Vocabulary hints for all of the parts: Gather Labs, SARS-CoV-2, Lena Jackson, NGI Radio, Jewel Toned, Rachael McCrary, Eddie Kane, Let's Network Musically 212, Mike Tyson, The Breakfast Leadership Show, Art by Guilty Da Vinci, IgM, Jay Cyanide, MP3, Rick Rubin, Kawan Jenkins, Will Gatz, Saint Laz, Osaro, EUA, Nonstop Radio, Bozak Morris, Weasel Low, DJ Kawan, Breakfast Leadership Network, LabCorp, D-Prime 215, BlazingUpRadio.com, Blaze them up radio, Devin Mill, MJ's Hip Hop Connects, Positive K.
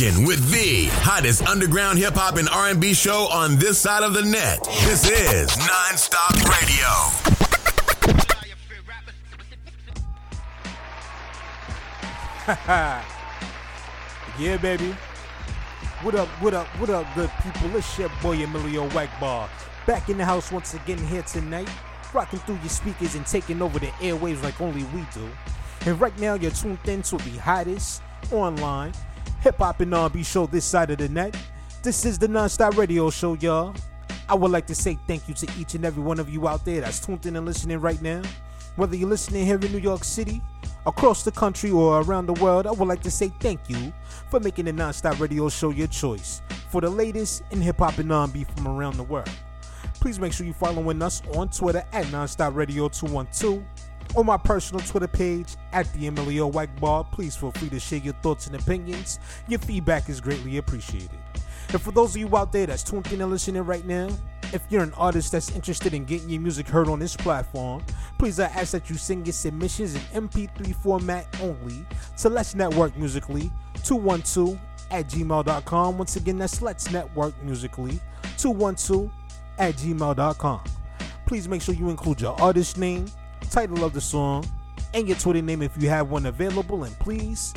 rocking with the hottest underground hip-hop and R&B show on this side of the net. This is Nonstop Radio. Yeah, baby. What up, what up, what up, good people? It's your boy Emilio Wackbar, back in the house once again here tonight, rocking through your speakers and taking over the airwaves like only we do. And right now you're tuned in to the hottest online hip-hop and R&B show this side of the net. This is the Nonstop Radio Show, y'all. I would like to say thank you to each and every one of you out there that's tuned in and listening right now. Whether you're listening here in New York City, across the country, or around the world, I would like to say thank you for making the Nonstop Radio Show your choice for the latest in hip-hop and R&B from around the world. Please make sure you're following us on Twitter at Nonstop Radio 212, on my personal Twitter page at the Emilio Wackbar. Please feel free to share your thoughts and opinions. Your feedback is greatly appreciated. And for those of you out there that's tuned in and listening right now, if you're an artist that's interested in getting your music heard on this platform, please I ask that you send your submissions in MP3 format only to Let's Network Musically 212 at gmail.com. Once again, that's Let's Network Musically 212 at gmail.com. Please make sure you include your artist name, title of the song, and your Twitter name if you have one available. And please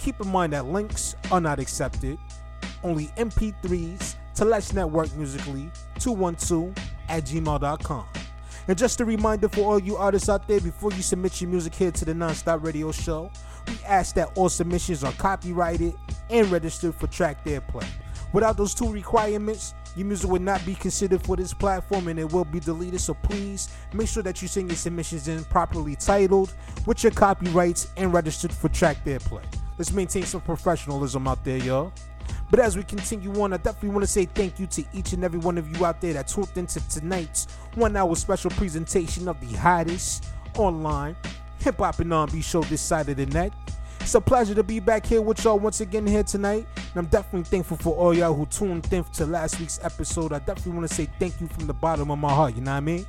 keep in mind that links are not accepted, only MP3s to Let's Network Musically 212 at gmail.com. And just a reminder for all you artists out there, before you submit your music here to the Nonstop Radio Show, we ask that all submissions are copyrighted and registered for track airplay. Without those two requirements, your music would not be considered for this platform and it will be deleted. So please make sure that you send your submissions in properly titled, with your copyrights, and registered for track airplay. Let's maintain some professionalism out there, y'all. But as we continue on, I definitely want to say thank you to each and every one of you out there that tuned into tonight's 1 hour special presentation of the hottest online hip hop and R&B show this side of the net. It's a pleasure to be back here with y'all once again here tonight. And I'm definitely thankful for all y'all who tuned in to last week's episode. I definitely want to say thank you from the bottom of my heart, you know what I mean?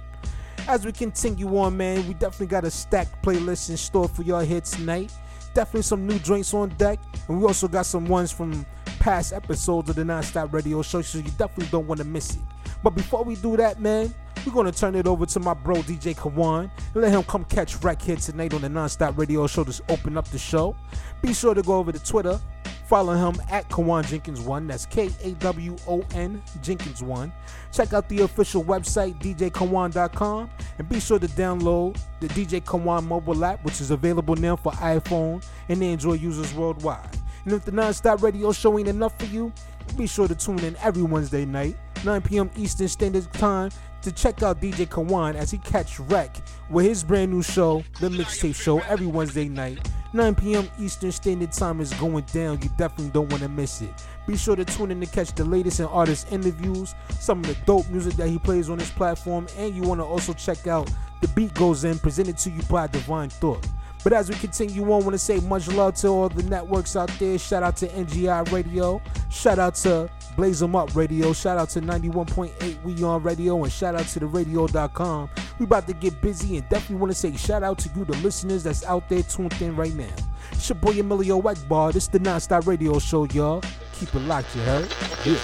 As we continue on, man, we definitely got a stacked playlist in store for y'all here tonight. Definitely some new joints on deck, and we also got some ones from past episodes of the Nonstop Radio Show, so you definitely don't want to miss it. But before we do that, man, we're going to turn it over to my bro DJ Kawan and let him come catch wreck here tonight on the Nonstop Radio Show to open up the show. Be sure to go over to Twitter, follow him at Kawan Jenkins1, that's Kawon Jenkins1. Check out the official website, DJKawan.com, and be sure to download the DJ Kawan mobile app, which is available now for iPhone and Android users worldwide. And if the Nonstop Radio Show ain't enough for you, be sure to tune in every Wednesday night, 9 p.m. Eastern Standard Time, to check out DJ Kawan as he catch wreck with his brand new show, The Mixtape Show, every Wednesday night. 9 p.m. Eastern Standard Time is going down. You definitely don't want to miss it. Be sure to tune in to catch the latest in artist interviews, some of the dope music that he plays on his platform, and you want to also check out The Beat Goes In, presented to you by Divine Thought. But as we continue on, I want to say much love to all the networks out there. Shout out to NGI Radio. Shout out to Blaze Them Up Radio. Shout out to 91.8 We On Radio. And shout out to the radio.com. We about to get busy, and definitely want to say shout out to you, the listeners that's out there tuned in right now. It's your boy Emilio Wackbar. This is the Nonstop Radio Show, y'all. Keep it locked, you heard? Yeah.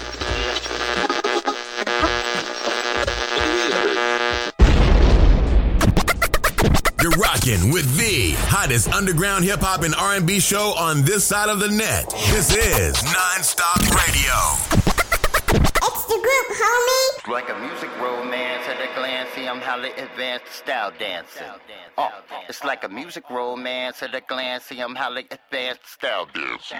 You're rocking with the hottest underground hip-hop and R&B show on this side of the net. This is Nonstop Radio. It's the group, homie. Like a music romance at a glance, see I'm highly advanced style dancing. Oh, it's like a music romance at a glance, see I'm highly advanced style dancing.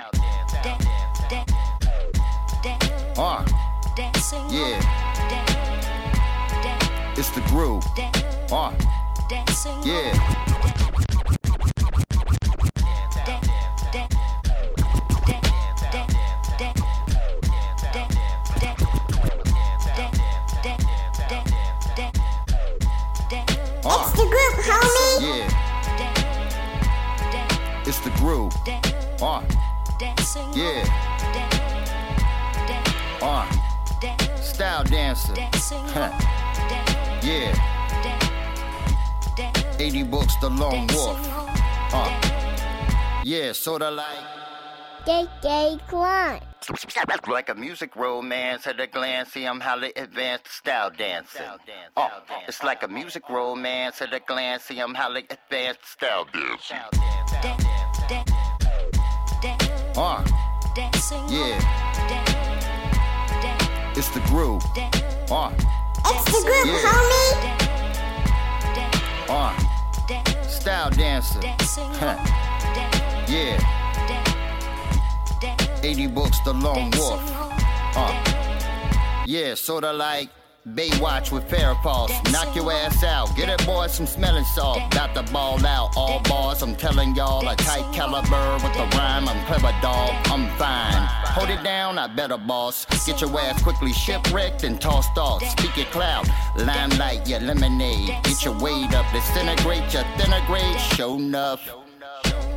Yeah. It's the group. Yeah. It's the group, homie. Yeah. It's the group. Yeah. Style dancer. Yeah. 80 books, The Lone Wolf. Yeah, sorta like. DJ Kawan. Like a music romance at a glance, see I'm highly advanced style dancing. It's like a music romance at a glance, see I'm highly advanced style dancing. Yeah. It's the groove. It's the groove, yeah. Homie. Style dancer. Yeah. 80 books, the Lone Wolf. Yeah, sorta like Baywatch with Farrah. Knock your ass out. Get it, boy, some smelling salt. Got the ball out, all bars. I'm telling y'all, a tight caliber with the rhyme. I'm clever, dog. I'm fine. Hold it down, I better, boss. Get your ass quickly shipwrecked and tossed off. Speak your clout, limelight, your lemonade. Get your weight up, disintegrate your thinner grade. Show enough.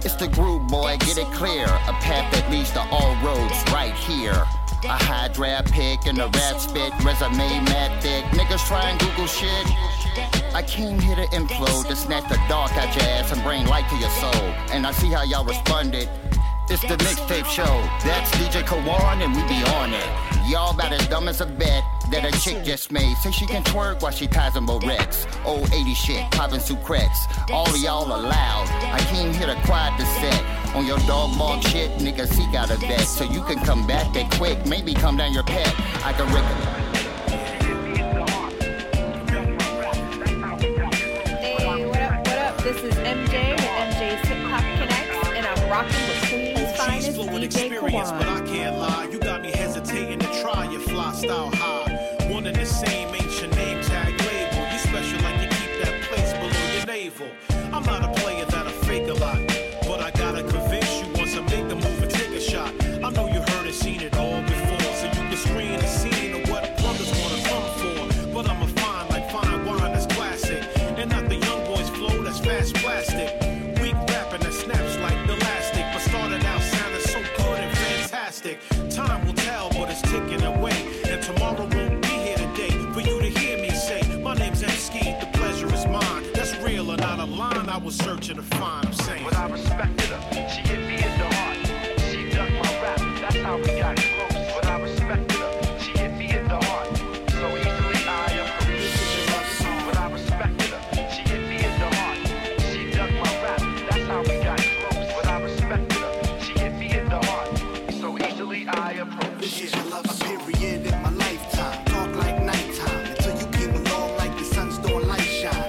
It's the groove, boy, get it clear. A path that leads to all roads right here. A high draft pick and a rap spit. Resume mad thick. Niggas try and Google shit. I came here to implode, to snatch the dark out your ass and bring light to your soul. And I see how y'all responded. It's the mixtape show. That's DJ Kawan and we be on it. Y'all about as dumb as a bet that a chick just made. Say she can twerk while she ties a Morex. Old 80 shit, popping through cracks. All of y'all are loud. I came here to quiet the set. On your dog ball shit, niggas, he got a vet. So you can come back that quick. Maybe come down your pet. I can rip it. Hey, what up, what up? This is MJ with MJ's Hip Hop Connects. And I'm rocking with Queen's finest DJ Kawan. But I can't lie, you got me hesitating to try your fly style high. One and the same ancient name tag label. You special like you keep that place below your navel. I'm not a player that'll fake a lot, but I gotta convince you once I make the move and take a shot. I know you heard and seen it all before, so you can screen the scene of what brothers wanna come for. But I'ma find like fine wine that's classic, and not the young boys flow that's fast plastic. Weak rapping that snaps like elastic, but started out sounding so good and fantastic. Time will tell, but it's ticking away, and tomorrow won't be here today for you to hear me say, my name's M. Ski, the pleasure is mine. That's real and not a line I was searching to find, I'm saying. But I respected her, she hit me in the heart. She dug my rap, that's how we got close. But I respected her, she hit me in the heart. So easily I am her. But I respected her, she hit me in the heart. She dug my rap, that's how we got close. But I respected her, she hit me in the heart. So easily I am her. This is your love, a period in my lifetime. Talk like nighttime, until you came along like the sun's doing light shine.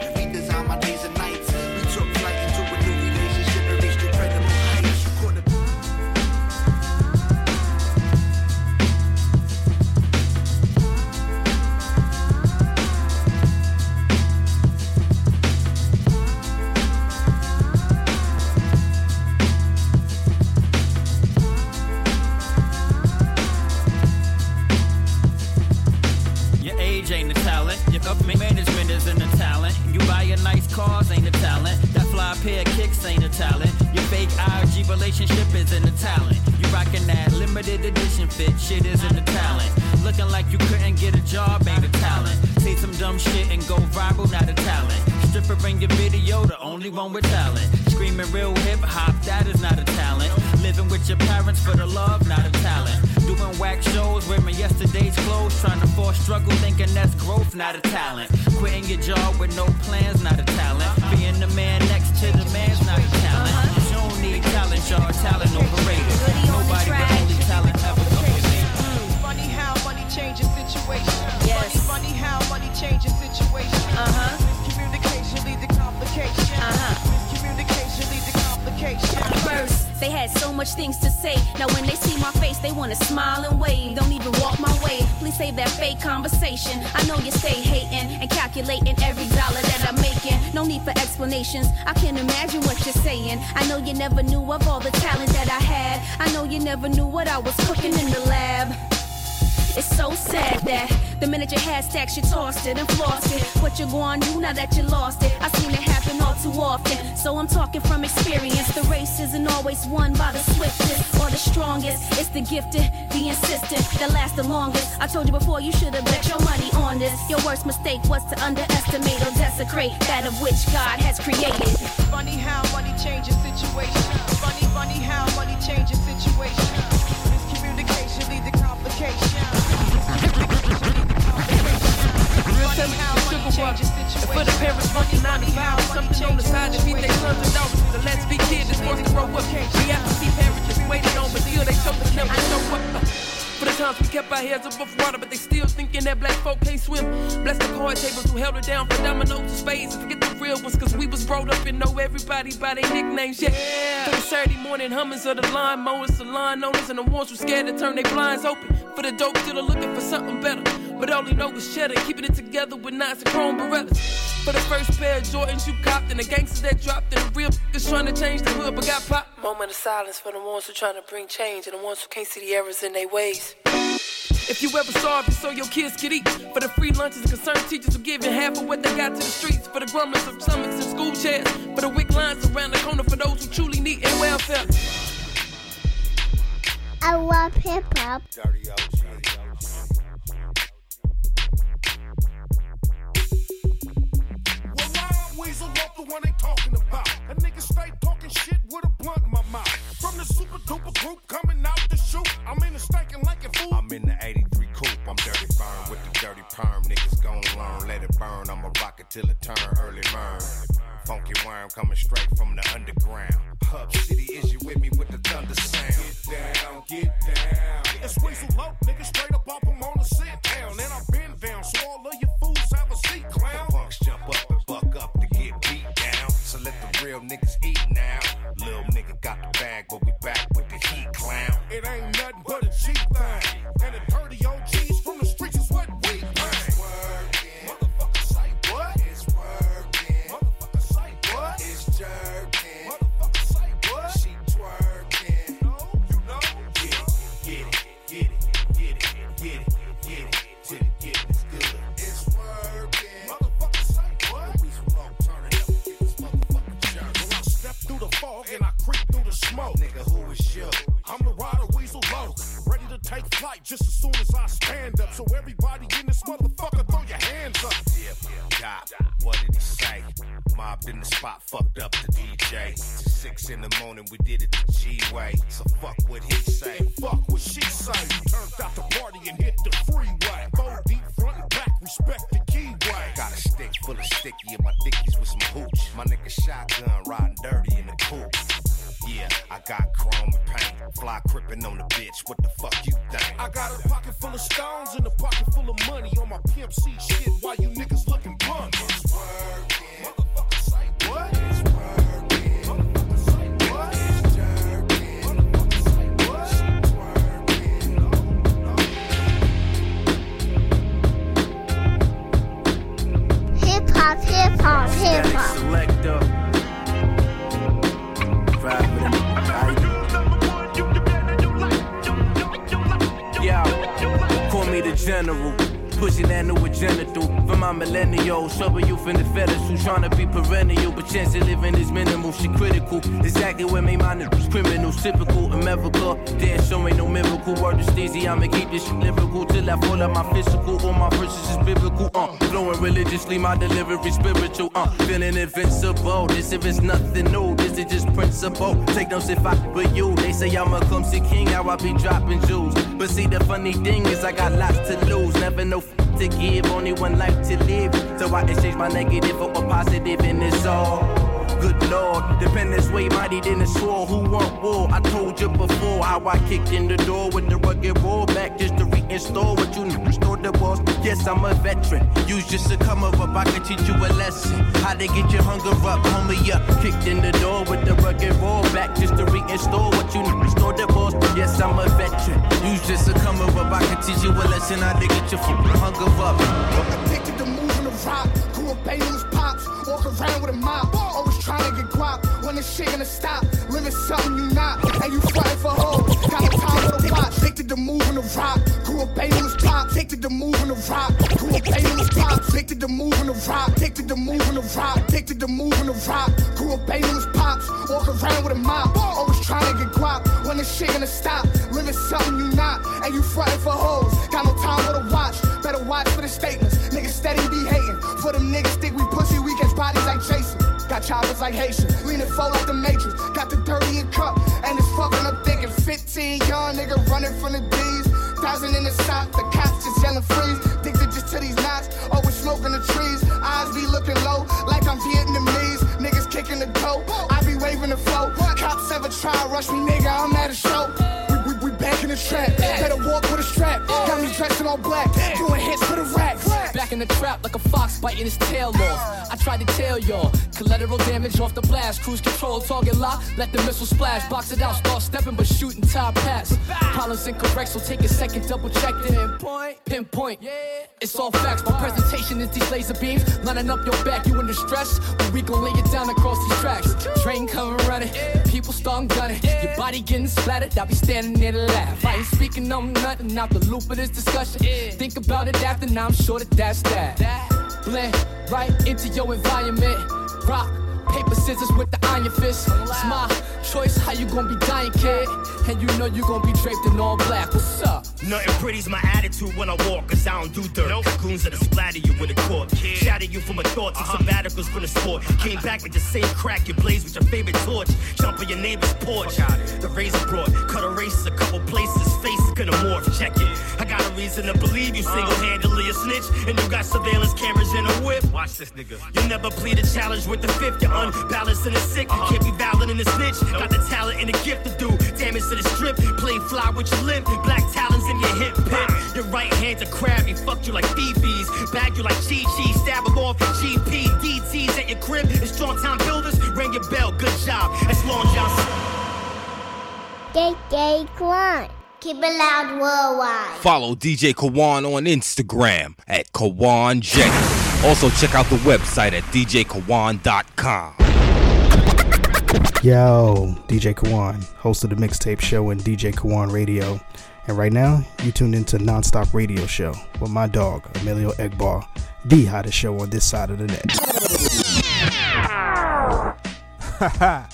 Management isn't a talent. You buying nice cars ain't a talent. That fly pair of kicks ain't a talent. Your fake IG relationship isn't a talent. You rocking that limited edition fit shit isn't a talent. Looking like you couldn't get a job ain't a talent. Say some dumb shit and go viral, not a talent. Stripper in your video, the only one with talent. Screaming real hip hop, that is not a talent. Living with your parents for the love, not a talent. Doing wax shows, wearing yesterday's clothes. Trying to force struggle, thinking that's growth, not a talent. Quitting your job with no plans, not a talent. Being the man next to the man's not a talent. You don't need talent, y'all, talent overrated. Nobody with only talent ever comes. Funny how money changes situations. Yes. Funny how money changes situations. Miscommunication leads to complications. Miscommunication leads to complications. First. They had so much things to say. Now when they see my face, they wanna smile and wave. Don't even walk my way. Please save that fake conversation. I know you stay hating and calculating every dollar that I'm making. No need for explanations. I can't imagine what you're saying. I know you never knew of all the talent that I had. I know you never knew what I was cooking in the lab. It's so sad that the minute you had stacks, you tossed it and flossed it. What you gonna do now that you lost it? I've seen it happen all too often, so I'm talking from experience. The race isn't always won by the swiftest or the strongest. It's the gifted, the insistent, that lasts the longest. I told you before, you should have bet your money on this. Your worst mistake was to underestimate or desecrate that of which God has created. Funny how money changes situations. Funny how money changes situations. Miscommunication. complication lead to complication. And for the parents working 9 to 5 or something on the side to feed their sons and daughters. The last big kid is forced to grow up. We have to see parents just waiting on, but still they choking them to show up. For the times we kept our heads above water, but they still thinking that black folk can't swim. Bless the card tables who held it down for dominoes and spades. And forget the real ones, cause we was brought up and know everybody by their nicknames. Yeah. Through the Saturday morning hummers of the lawn mowers, salon owners, and the ones who scared to turn their blinds open. For the dope still are looking for something better. But all you know is cheddar, keeping it together with knots and chrome Berellas. For the first pair of Jordans you copped, and the gangsters that dropped, and the real niggas trying to change the hood but got popped. Moment of silence for the ones who trying to bring change, and the ones who can't see the errors in their ways. If you ever starve, you so your kids could eat. For the free lunches and concerned teachers who giving half of what they got to the streets. For the grumblers of stomachs and school chairs. For the wick lines around the corner for those who truly need and welfare. I love hip hop. Dirty old shit. Weasel wrote the one they talking about. A nigga straight talking shit with a blunt in my mouth. From the super duper group coming out the shoot. I'm in the stankin' like a fool. I'm in the 83 coupe. I'm dirty burn with the dirty perm. Niggas gon' learn, let it burn. I'ma rock it till it turn early burn. Funky worm coming straight from the underground. Hub City, is you with me with the thunder sound? Get down, get down. It's Weasel low, nigga straight up off him on the sit down. And I've been down, so all of you fools have a seat, clown. The punks jump up and buck up. So let the real niggas eat now. Lil' nigga got the bag, but we back with the heat, clown. It ain't nothing but a cheap thing. And the 30 OGs from the streets is what we bang. It's working. Motherfucker say what? It's working. Motherfucker say what? It's jerking. Motherfucker say what? She twerking. You know, get it, get it, get it, get it, get it, till it gets good. It's working. Motherfucker say what? We smoke, turn it up. Through the fog and I creep through the smoke. Nigga, who is you? I'm the rider Weasel Low, ready to take flight just as soon as I stand up. So everybody in this motherfucker, throw your hands up. Yeah, what did he say? Mobbed in the spot, fucked up the DJ. Till 6 a.m, we did it the G-Way. So fuck what he say, and fuck what she say. Turned out the party and hit the freeway. Four deep front and back, respect the keyway. Got a stick full of sticky and my dickies with some hooch. My nigga shotgun riding dirty in the coupe. Yeah, I got chrome paint. Fly crippin' on the bitch, what the fuck you think? I got a pocket full of stones and a pocket full of money on my Pimp C shit while you niggas looking bum. It's working. Motherfucker say what? It's working. Motherfucker say what? It's jerking. Motherfucker say what? She twerking. No. Hip hop, hip hop, hip hop. Selector. Yeah, call me the general. Pushing that new agenda through for my millennials. Trouble you from the fetters who tryna be perennial, but chance of living is minimal. She critical, exactly where me mind is criminals. Typical America, damn show ain't no miracle. Word is easy, I'ma keep this shit lyrical till I fall out my physical. All my verses is biblical, flowing religiously, my delivery spiritual, feeling invincible. This if it's nothing new, this is just principle. Take notes if I with you. They say I'm a clumsy king, how I be dropping jewels. But see the funny thing is I got lots to lose, never know to give, only one life to live. So I exchange my negative for a positive, and it's all good Lord. Dependence way mighty than a sword. Who want war? I told you before how I kicked in the door with the rugged roll back just to reinstall what you need. Restore the walls. Yes, I'm a veteran. You's just a comer up. I could teach you a lesson. How to get your hunger up, homie up. Kicked in the door with the rugged roll back just to reinstall what you need. Restore the walls. Yes, I'm a veteran. You's just a comer up. I could teach you a lesson. How to get your hunger up. I pictured the moves on the rock. Grew up Bailey's pops. Walk around with a mop. Always trying to get guap. When this shit gonna stop? Living something you not. And you fighting for hoes. Got a time with a watch. Addicted to move on the rock. Grew up Bailey's pops. Addicted to move on the rock. Grew up Bailey's pops. Addicted to move on the rock. Addicted to move on the rock. Addicted to move on the rock. Grew up Bailey's pops. Walk around with a mop. Always trying to get guap. When this shit gonna stop? Living something you not. And you fighting for hoes. Got no time with a watch. Better watch for the statements. Niggas steady be hating. For them niggas think we pussy. We catch bodies like Jason. Got choppers like Haitian, leaning forward like the Matrix. Got the dirty and cup, and it's fucking up thinking. 15, young nigga running from the D's. 1,000 in the shop, the cops just yelling freeze. Addicted just to these knots, always smoking the trees. Eyes be looking low, like I'm Vietnamese. Niggas kicking the dope, I be waving the flow. Cops ever try to rush me, nigga, I'm at a show. We back in the trap, better walk with a strap. Got me dressed in all black, doing hits for the racks. Back in the trap like a fox biting his tail off. I tried to tell y'all, collateral damage off the blast. Cruise control, target lock, let the missile splash. Box it out, start stepping, but shooting top pass. Problems incorrect, so take a second, double check it. Pinpoint, it's all facts. My presentation is these laser beams, lining up your back. You in distress, but we gon' lay it down across these tracks. Train coming running, people starting gunning. Your body getting splattered, I'll be standing there to laugh. I ain't speaking, I'm nothing out the loop of this discussion. Think about it after, now I'm sure that that's that. Blend right into your environment. Rock, paper, scissors with the iron fist. It's my choice, how you gon' be dying, kid? And you know you gon' be draped in all black. What's up? Nothing pretty's my attitude when I walk, cause I don't do dirt. Cocoons that'll splatter you in the court. Shatter you from my thoughts and sabbaticals from the sport. Came back with the same crack, you blaze with your favorite torch. Jump on your neighbor's porch. The razor brought, cut erases a couple places. Face is gonna morph, check it. I got a reason to believe you single-handedly a snitch. And you got surveillance cameras and a whip. Watch this nigga. You never plead a challenge with the fifth. You're unbalanced and a sick. You can't be valid in a snitch. Got the talent and the gift to do damage to the strip. Play fly with your limp. Black talons in your hip pit. Your right hand's a crabby. Fuck you like Fifi's. Bag you like Chi-Chi. Stab them off your GP. DT's at your crib. It's strong time builders. Ring your bell. Good job. That's Long Johnson. DJ Kawan. Keep it loud worldwide. Follow DJ Kawan on Instagram at Kawan J. Also check out the website at DJKawan.com. Yo, DJ Kawan, host of the mixtape show and DJ Kawan Radio. And right now, you tuned into Nonstop Radio Show with my dog, Emilio Wackbar, the hottest show on this side of the net. Haha,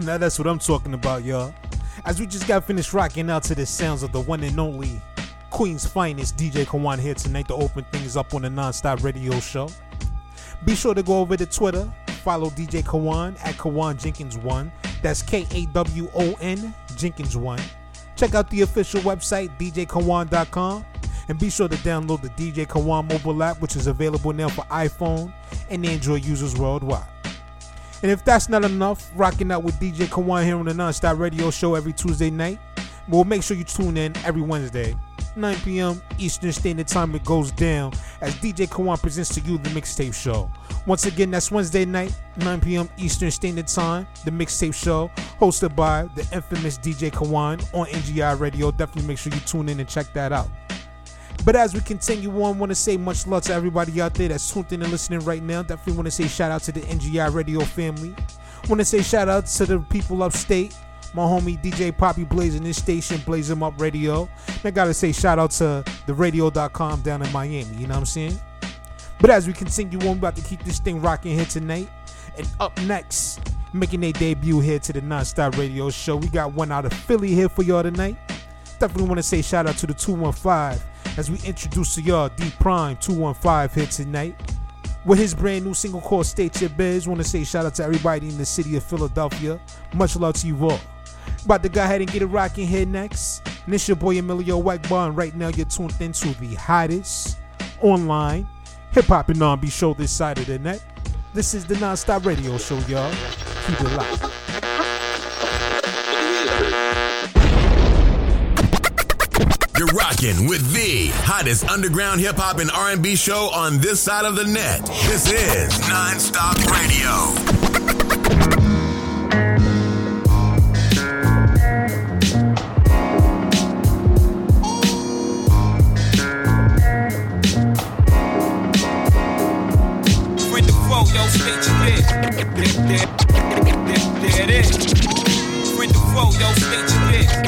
now that's what I'm talking about, y'all. As we just got finished rocking out to the sounds of the one and only Queen's finest, DJ Kawan, here tonight to open things up on the Nonstop Radio Show. Be sure to go over to Twitter. Follow DJ Kawan at KawanJenkins1. That's K-A-W-O-N Jenkins1. Check out the official website, DJKawan.com. And be sure to download the DJ Kawan mobile app, which is available now for iPhone and Android users worldwide. And if that's not enough, rocking out with DJ Kawan here on the Nonstop Radio Show every Tuesday night. Well, make sure you tune in every Wednesday, 9 p.m. Eastern Standard Time. It goes down as DJ Kawan presents to you the mixtape show. Once again, that's Wednesday night, 9 p.m. Eastern Standard Time, the mixtape show hosted by the infamous DJ Kawan on NGI Radio. Definitely make sure you tune in and check that out. But as we continue on, want to say much love to everybody out there that's tuned in and listening right now. Definitely want to say shout out to the NGI Radio family. Want to say shout out to the people upstate. My homie DJ Poppy Blaze in this station, Blaze Them Up Radio. And I gotta say shout out to the radio.com down in Miami, you know what I'm saying? But as we continue on, we're about to keep this thing rocking here tonight. And up next, making their debut here to the Nonstop Radio Show, we got one out of Philly here for y'all tonight. Definitely want to say shout out to the 215 as we introduce to y'all D-Prime 215 here tonight with his brand new single called State Your Biz. Want to say shout out to everybody in the city of Philadelphia. Much love to you all. About to go ahead and get it rocking here next. And it's your boy Emilio Wackbar, and right now you're tuned into the hottest online hip-hop and R&B show this side of the net. This is the Nonstop Radio Show, y'all. Keep it live. You're rocking with the hottest underground hip-hop and R&B show on this side of the net. This is Nonstop Radio.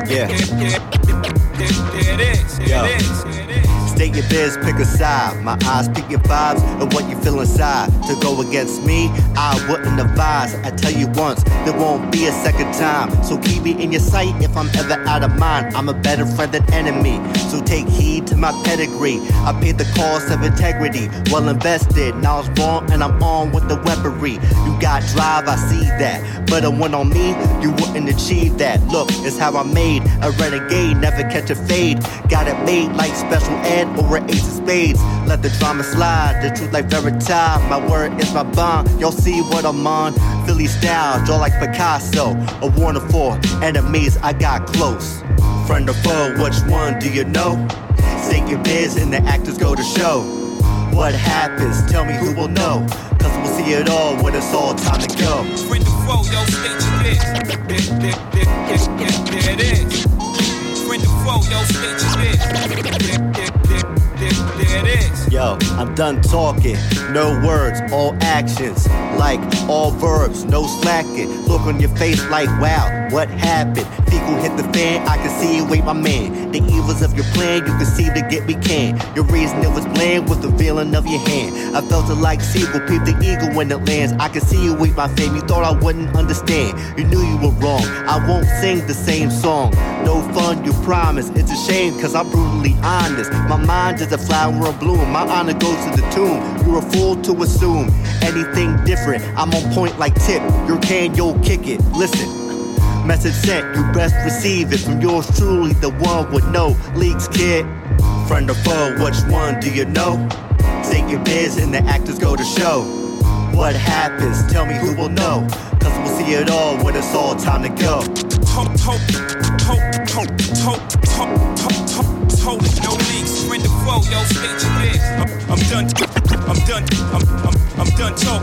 There it is. Yeah. There it is. State your biz, pick a side. My eyes pick your vibes and what you feel inside. To go against me, I wouldn't advise. I tell you once, there won't be a second time. So keep me in your sight if I'm ever out of mind. I'm a better friend than enemy, so take heed to my pedigree. I paid the cost of integrity, well invested. Now it's wrong and I'm on with the weaponry. You got drive, I see that, but a one on me, you wouldn't achieve that. Look, it's how I made a renegade, never catch a fade. Got it made like special ed or an ace of spades. Let the drama slide, the truth like verite. My word is my bond, y'all see what I'm on. Philly style, draw like Picasso. A warner for enemies, I got close. Friend or foe, which one do you know? Stake your biz and the actors go to show. What happens, tell me who will know. Cause we'll see it all when it's all time to go. Friend or foe, yo, stake your biz. There it is. Friend or foe, yo, stake your biz. There it is. Yo, I'm done talking. No words, all actions. Like all verbs, no slacking. Look on your face like, wow, what happened? Fecal hit the fan, I can see you ain't my man. The evils of your plan, you can see to get me canned. Your reason it was bland was the feeling of your hand. I felt it like sequel, peep the eagle when it lands. I can see you ain't my fame, you thought I wouldn't understand. You knew you were wrong, I won't sing the same song. No fun, you promise, it's a shame cause I'm brutally honest. My mind is a flower in bloom, my honor goes to the tomb. You're a fool to assume anything different. I'm on point like Tip, your can, you'll kick it. Listen, message sent, you best receive it from yours truly, the one with no leaks, kid. Friend or foe, which one do you know? Take your biz and the actors go to show. What happens, tell me who will know. Cause we'll see it all when it's all time to go. No leaks, friend or foe, yo, state your biz. I'm done talking.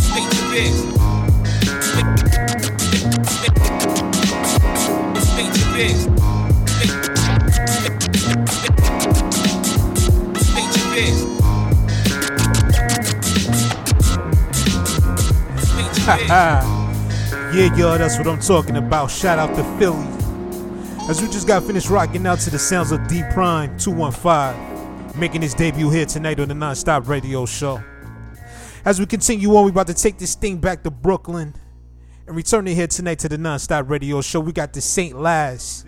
State your biz. State your biz. State your biz. State your biz. Yeah, y'all, that's what I'm talking about. Shout out to Philly. As we just got finished rocking out to the sounds of D-Prime 215, making his debut here tonight on the Nonstop Radio Show. As we continue on, we're about to take this thing back to Brooklyn and return it here tonight to the Nonstop Radio Show. We got the Saint Laz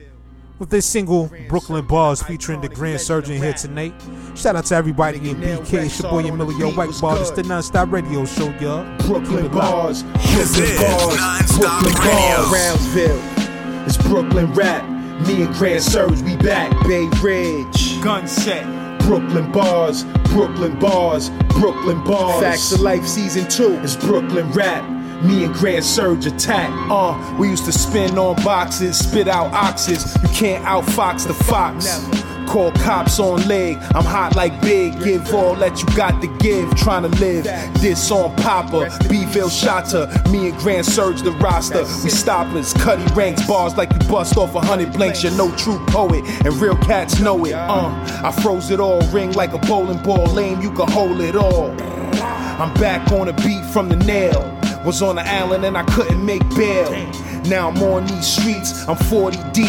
with this single, Brooklyn Bars, featuring the Grand Surgeon here tonight. Shout out to everybody in BK. It's your boy Emilio Wackbar. It's the Nonstop Radio Show, y'all. Brooklyn Bars. This is Nonstop Radio. Brownsville. It's Brooklyn Rap. Me and Grand Surge, we back. Bay Ridge. Gun set. Brooklyn Bars. Brooklyn Bars. Brooklyn Bars. Facts of Life Season 2. It's Brooklyn Rap. Me and Grand Surge attack. We used to spin on boxes, spit out oxes. You can't outfox the fox. Never. Call cops on leg. I'm hot like Big. Give all that you got to give. Tryna live. This on Papa. B-ville shotter. Me and Grand Surge the roster. We stopless. Cutty ranks. Bars like you bust off 100 blanks. You're no true poet. And real cats know it. I froze it all. Ring like a bowling ball. Lame, you can hold it all. I'm back on a beat from the nail. Was on the island and I couldn't make bail. Now I'm on these streets, I'm 40 deep.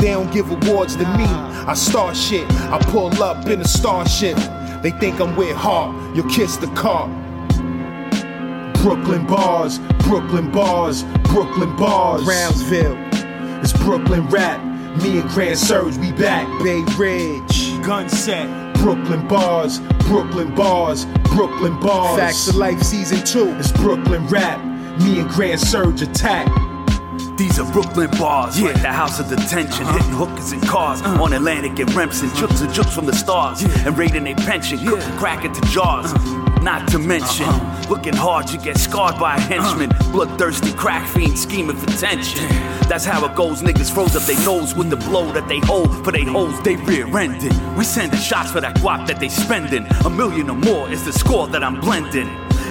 They don't give awards to me. I start shit, I pull up in a starship. They think I'm with Hart, you'll kiss the car. Brooklyn Bars, Brooklyn Bars, Brooklyn Bars. Brownsville, it's Brooklyn Rap. Me and Grand Surge, we back. Bay Ridge, gun set. Brooklyn Bars, Brooklyn Bars, Brooklyn Bars. Facts of Life Season 2. It's Brooklyn Rap. Me and Grand Surge attack. These are Brooklyn bars, yeah. Like the house of detention. Hitting hookers and cars on Atlantic and Remsen. Trips and jokes from the stars, yeah. And raiding their pension. Yeah. Cooking crack into jars. Not to mention, looking hard, you get scarred by a henchman. Bloodthirsty crack fiend scheming for tension. That's how it goes, niggas froze up their nose with the blow that they hold. For they hoes, they rear-ended. We sending shots for that guap that they spending. A million or more is the score that I'm blending.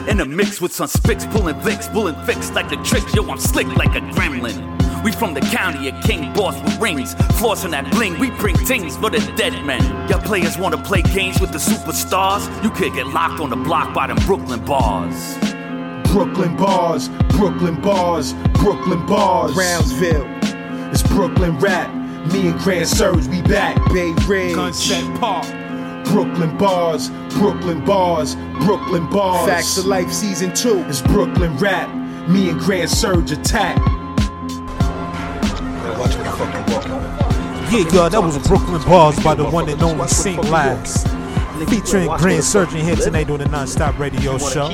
In a mix with some spics, pulling vicks, pulling fixed like the tricks. Yo, I'm slick like a gremlin. We from the county, a king boss with rings. Flossing that bling, we bring things for the dead men. Y'all players wanna play games with the superstars? You could get locked on the block by them Brooklyn bars. Brooklyn bars, Brooklyn bars, Brooklyn bars. Brownsville, It's Brooklyn rap. Me and Grand Surge, we back. Bay Ridge, Sunset Park. Brooklyn bars, Brooklyn bars, Brooklyn bars. Facts of Life Season 2. It's Brooklyn rap. Me and Grand Surge attack. Yeah, y'all, that was Brooklyn Bars by the one and only Saint Laz, featuring Grand Surge here tonight on the Nonstop Radio Show.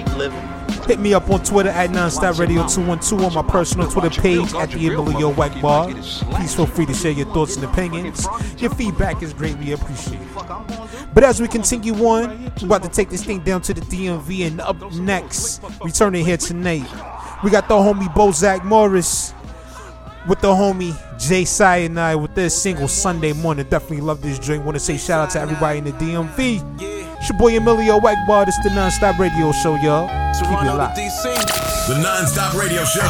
Hit me up on Twitter at Nonstop Radio 212, on my personal Twitter page at the Emilio Wackbar. Please feel free to share your thoughts and opinions. Your feedback is greatly appreciated. But as we continue on, we're about to take this thing down to the DMV, and up next, returning here tonight, we got the homie Bozak Morris with the homie Jay Cyanide with their single Sunday Morning. Definitely love this joint. Want to say shout out to everybody in the DMV. It's your boy Emilio Wackbar. This is the Nonstop Radio Show, y'all. Keep it locked. The Nonstop Radio Show.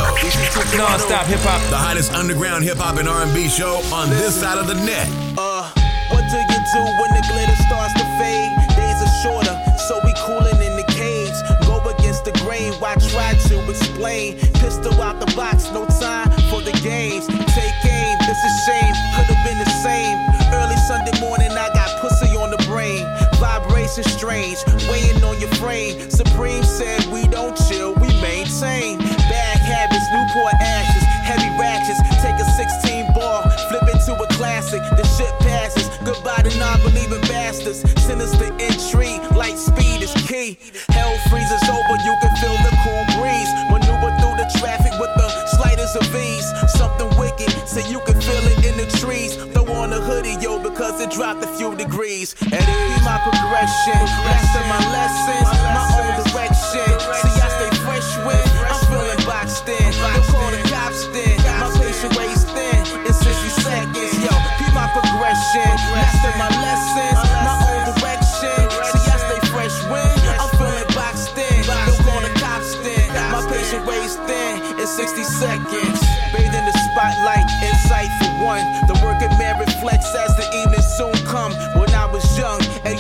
Nonstop hip hop. The hottest underground hip hop and R&B show on this side of the net. What do you do when the glitter starts to fade? Days are shorter, so we cooling in the caves. Go against the grain. Why try to explain? Pistol out the box. No time for the games. Take aim. This is shame. Could have been the same. Early Sunday morning, I got pussy on the brain. Vibration strange, weighing on your frame. Supreme said we don't chill, we maintain. Bad habits, Newport ashes, heavy ratchets. Take a 16 ball, flip it to a classic. The shit passes, goodbye to non-believing bastards. Sinister entry, light speed is key. Hell freezes over, you can feel the cool breeze. Maneuver through the traffic with the slightest of ease. Something wicked, so you can feel it in the trees. Throw on a hoodie, yo, because it dropped a few degrees. And it my progression, master my lessons, my own direction. See, I stay fresh with, I'm feeling boxed in. Don't call the cops then, my patient waist thin. In 60 seconds, yo, be my progression, master my lessons, my own direction. See, I stay fresh with, I'm feeling boxed in. Don't call the cops then, my patient waist thin. In 60 seconds, bathed in the spotlight, insight for one. The working man reflects as the evening soon come.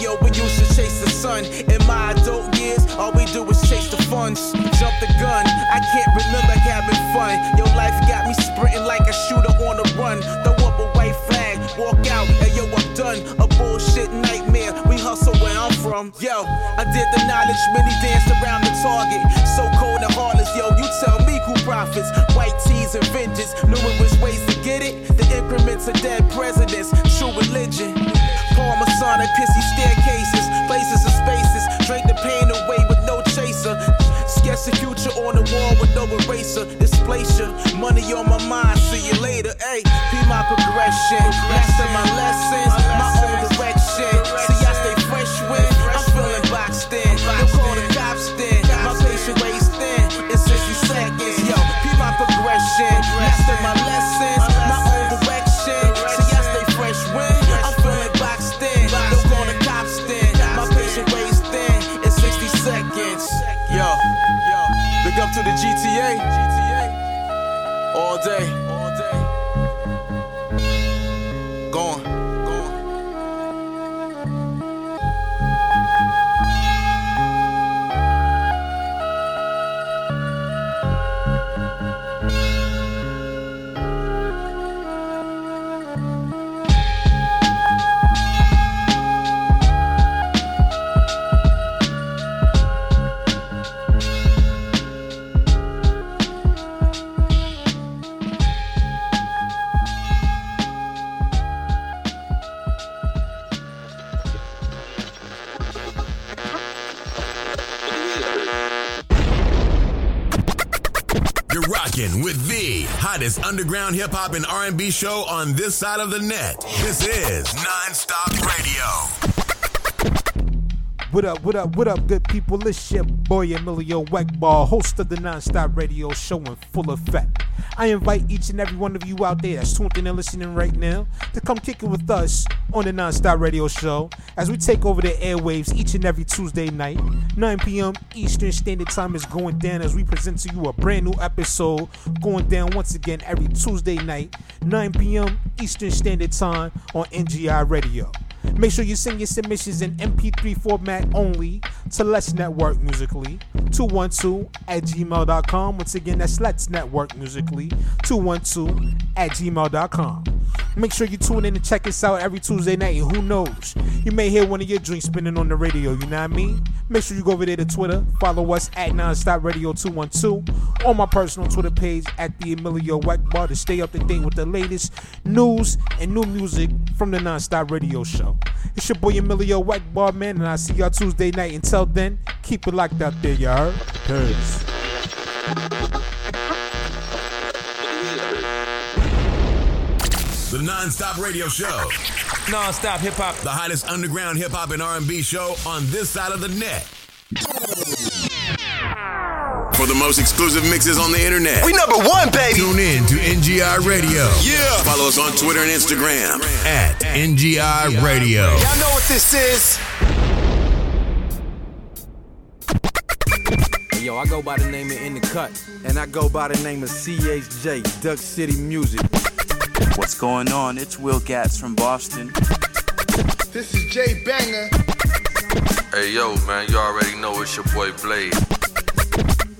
Yo, we used to chase the sun. In my adult years, all we do is chase the funds. Jump the gun, I can't remember having fun. Yo, life got me sprinting like a shooter on the run. Throw up a white flag, walk out, and yo, I'm done. A bullshit nightmare, we hustle where I'm from. Yo, I did the knowledge, many danced around the target. So cold and heartless, yo, you tell me who profits. White tees and vengeance, knew it was ways to get it. The increments of dead presidents, true religion. Parmesan and pissy staircases, places and spaces. Drink the pain away with no chaser. Sketch the future on the wall with no eraser. Displacer, money on my mind, see you later. Ayy, be my progression, master my lessons, my own direction. See, I stay fresh when I'm feeling boxed in. Don't call the cops then, my patient waist thin. In 60 seconds, yo, be my progression, master my lessons, my own direction. See, I stay fresh when I'm feeling boxed in. Don't call the cops then, my patient waist thin. In 60 seconds, yo, big up to the GTA, all day, gone. With the hottest underground hip-hop and R&B show on this side of the net. This is Nonstop Radio. What up, good people? It's your boy Emilio Wackbar, host of the Nonstop Radio Show in full effect. I invite each and every one of you out there that's tuned in and listening right now to come kick it with us on the Nonstop Radio Show as we take over the airwaves each and every Tuesday night, 9 p.m. Eastern Standard Time is going down as we present to you a brand new episode going down once again every Tuesday night, 9 p.m. Eastern Standard Time on NGI Radio. Make sure you send your submissions in MP3 format only to Let's Network Musically 212 at gmail.com. Once again, that's Let's Network Musically 212 at gmail.com. Make sure you tune in and check us out every Tuesday night. Who knows? You may hear one of your dreams spinning on the radio, you know what I mean? Make sure you go over there to Twitter. Follow us at Nonstop Radio 212 on my personal Twitter page at the Emilio Wackbar to stay up to date with the latest news and new music from the Nonstop Radio Show. It's your boy Emilio Wackbar, man, and I'll see y'all Tuesday night. Until then, keep it locked out there, y'all. Peace. The Nonstop Radio Show. Nonstop hip hop. The hottest underground hip hop and R&B show on this side of the net. For the most exclusive mixes on the internet. We number one, baby. Tune in to NGI Radio. Yeah. Follow us on Twitter and Instagram at NGI Radio. Y'all know what this is. Yo, I go by the name of In The Cut. And I go by the name of CHJ, Duck City Music. What's going on? It's Will Gatz from Boston. This is Jay Banger. Hey, yo, man, you already know it's your boy Blaze.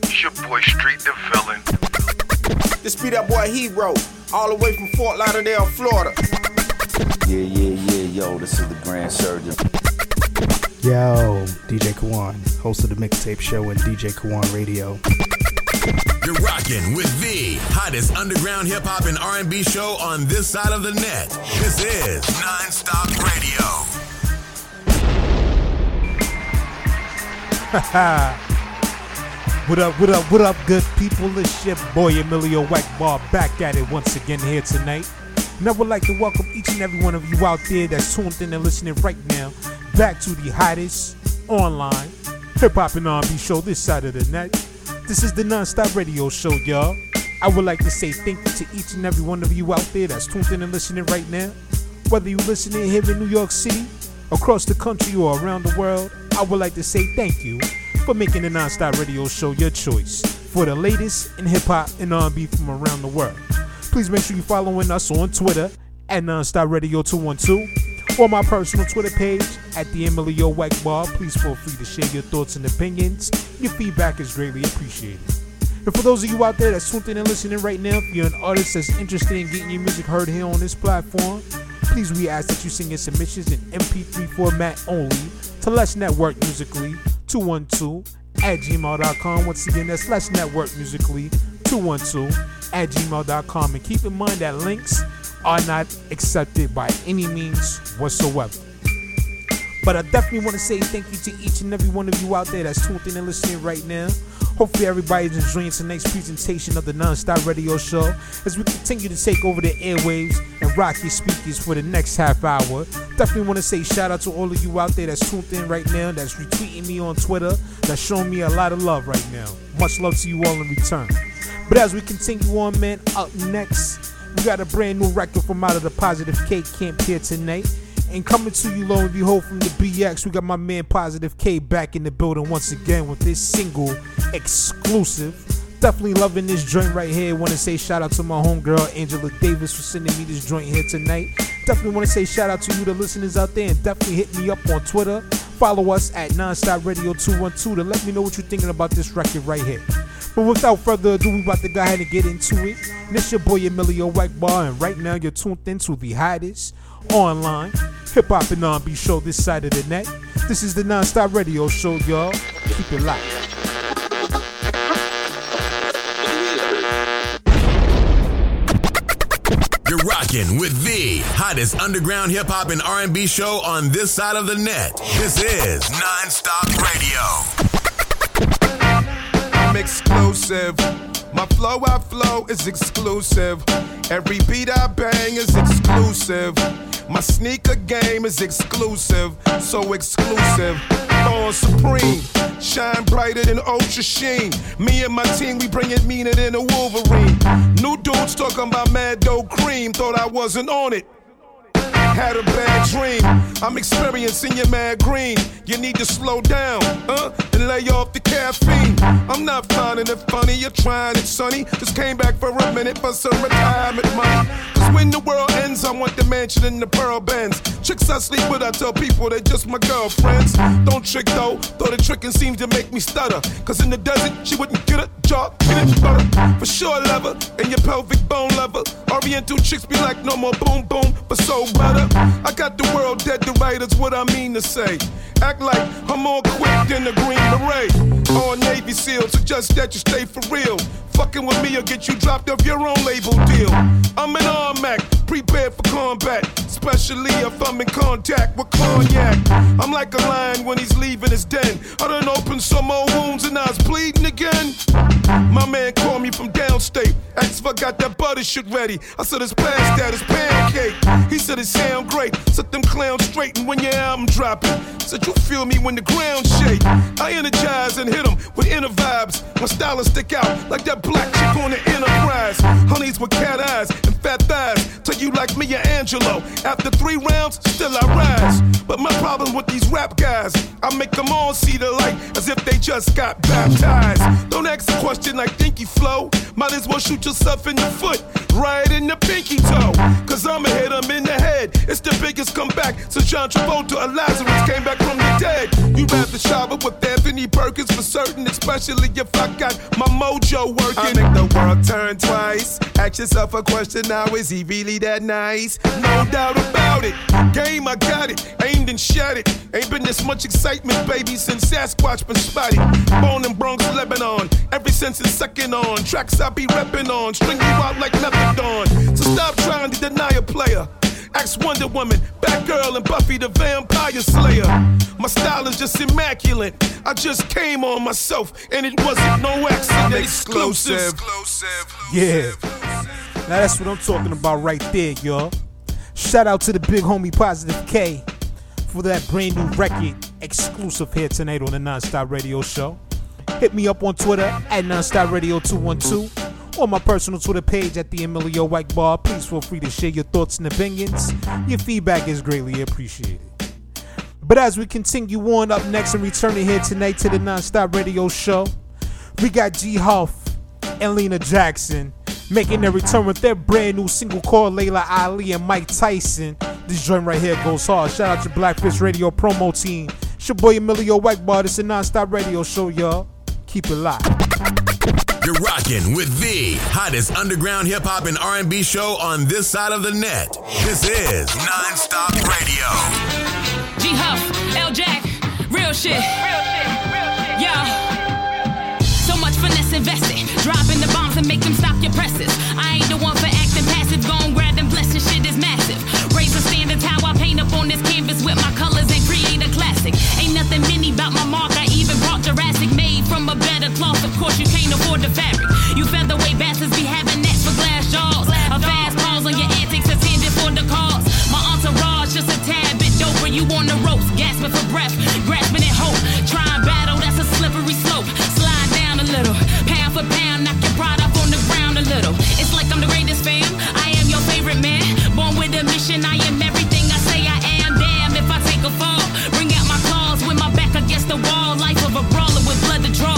It's your boy Street the Villain. This be that boy Hero, all the way from Fort Lauderdale, Florida. Yeah, yo, this is the Grand Surgeon. Yo, DJ Kawan, host of the Mixtape Show and DJ Kawan Radio. You're rocking with the hottest underground hip-hop and R&B show on this side of the net. This is Nonstop Radio. What up, good people? It's your boy Emilio Wackbar back at it once again here tonight. And I would like to welcome each and every one of you out there that's tuned in and listening right now back to the hottest online hip-hop and R&B show this side of the net. This is the Nonstop Radio Show, y'all. I would like to say thank you to each and every one of you out there that's tuned in and listening right now. Whether you're listening here in New York City, across the country, or around the world, I would like to say thank you for making the Nonstop Radio Show your choice for the latest in hip-hop and R&B from around the world. Please make sure you're following us on Twitter at Nonstop Radio 212 or my personal Twitter page at the Emilio Wackbar. Please feel free to share your thoughts and opinions. Your feedback is greatly appreciated. And for those of you out there that's tuned in and listening right now, if you're an artist that's interested in getting your music heard here on this platform, please we ask that you send your submissions in MP3 format only to Let's Network Musically 212 at gmail.com. Once again, that's Let's Network Musically 212 at gmail.com. And keep in mind that links are not accepted by any means whatsoever. But I definitely want to say thank you to each and every one of you out there that's tuned in and listening right now. Hopefully everybody's enjoying tonight's presentation of the Nonstop Radio Show as we continue to take over the airwaves and rock your speakers for the next half hour. Definitely want to say shout out to all of you out there that's tuned in right now, that's retweeting me on Twitter, that's showing me a lot of love right now. Much love to you all in return. But as we continue on, man, up next, we got a brand new record from out of the Positive K camp here tonight. And coming to you, lo and behold, from the BX, we got my man Positive K back in the building once again with this single exclusive. Definitely loving this joint right here. Want to say shout out to my homegirl, Angela Davis, for sending me this joint here tonight. Definitely want to say shout out to you, the listeners out there, and definitely hit me up on Twitter. Follow us at Nonstop Radio 212 to let me know what you're thinking about this record right here. But without further ado, we about to go ahead and get into it. And it's your boy Emilio Wackbar, and right now you're tuned into the hottest online hip-hop and R&B show this side of the net. This is the Nonstop Radio Show, y'all. Keep it locked. You're rocking with the hottest underground hip-hop and R&B show on this side of the net. This is Nonstop Radio. I'm exclusive. My flow I flow is exclusive. Every beat I bang is exclusive. My sneaker game is exclusive, so exclusive. Thorn supreme, shine brighter than ultra sheen. Me and my team, we bring it meaner than a wolverine. New dudes talking about mad dope cream, thought I wasn't on it. had a bad dream. I'm experiencing your mad green. You need to slow down, and lay off the caffeine. I'm not finding it funny, you're trying it, sonny. Just came back for a minute for some retirement money. Cause when the world ends, I want the mansion and the pearl bands. Chicks I sleep with, I tell people they're just my girlfriends. Don't trick though the tricking seems to make me stutter. Cause in the desert, she wouldn't get a job, get it butter. For sure, lover, and your pelvic bone lover. Oriental chicks be like, no more boom boom, but so better. I got the world dead to right, is what I mean to say. Act like I'm more quick than the Green Beret. All Navy SEALs suggest that you stay for real. Fucking with me will get you dropped off your own label deal. I'm an RMAC, prepared for combat, especially if I'm in contact with cognac. I'm like a lion when he's leaving his den. I done opened some old wounds and I was bleeding again. My man called me from downstate, asked if I got that butter shit ready. I said it's past that, it's pancake. He said it sound great, set them clowns straight, and when your album dropping, said you feel me when the ground shake. I energize and hit them with inner vibes. My style stick out like that black chick on the Enterprise. Honeys with cat eyes and fat thighs. Tell you like me and Angelo. After 3 rounds, still I rise. But my problem with these rap guys, I make them all see the light as if they just got baptized. Don't ask a question like Dinky Flow. Might as well shoot yourself in the foot, right in the pinky toe. Cause I'ma hit 'em in the head. It's the biggest comeback since John Travolta and Lazarus came back from the dead. You rather shower with Anthony Perkins for certain, especially if I got my mojo working. I make the world turn twice. Ask yourself a question now, is he really that nice? No doubt about it. Game, I got it. Aimed and shot it. Ain't been this much excitement, baby, since Sasquatch been spotted. Born in Bronx, Lebanon. Every sense is sucking on. Tracks I be repping on. String you out like nothing dawn. So stop trying to deny a player. Ask Wonder Woman, Batgirl, and Buffy the Vampire Slayer. My style is just immaculate. I just came on myself, and it wasn't no accident. Exclusive. Yeah. Now that's what I'm talking about right there, y'all. Shout out to the big homie Positive K for that brand new record exclusive here tonight on the Nonstop Radio Show. Hit me up on Twitter at Nonstop Radio 212. Or my personal Twitter page at the Emilio Wackbar. Please feel free to share your thoughts and opinions. Your feedback is greatly appreciated. But as we continue on, up next and returning here tonight to the Nonstop Radio Show, we got G-Huff and Lena Jackson making their return with their brand new single called Layla Ali and Mike Tyson. This joint right here goes hard. Shout out to Blackfish Radio promo team. It's your boy Emilio Wackbar. It's the Nonstop Radio Show, y'all. Keep it live. You're rocking with the hottest underground hip-hop and R&B show on this side of the net. This is Nonstop Radio. G-Huff, L-Jack, real shit. Yeah. So much finesse invested. Dropping the bombs and make them stop your presses. I ain't the one for acting passive. Gon' grab them blessings, shit is massive. Raise the standards how I paint up on this canvas with my colors and create a classic. Ain't nothing mini about my mark. I even brought Jurassic made from a better cloth. Of course you can't afford the fabric. You featherweight bastards be having nets for glass jaws. A fast pause on your antics is handed for the cause. My entourage just a tad bit doper. You on the ropes, gasping for breath, grasping at hope. Try and battle, that's a slippery slope. Slide down a little, pound for pound, knock your pride up on the ground a little. It's like I'm the greatest fam, I am your favorite man. Born with a mission, I am everything I say I am. Damn, if I take a fall, bring out my claws with my back against the wall. Life of a brawler with blood to draw.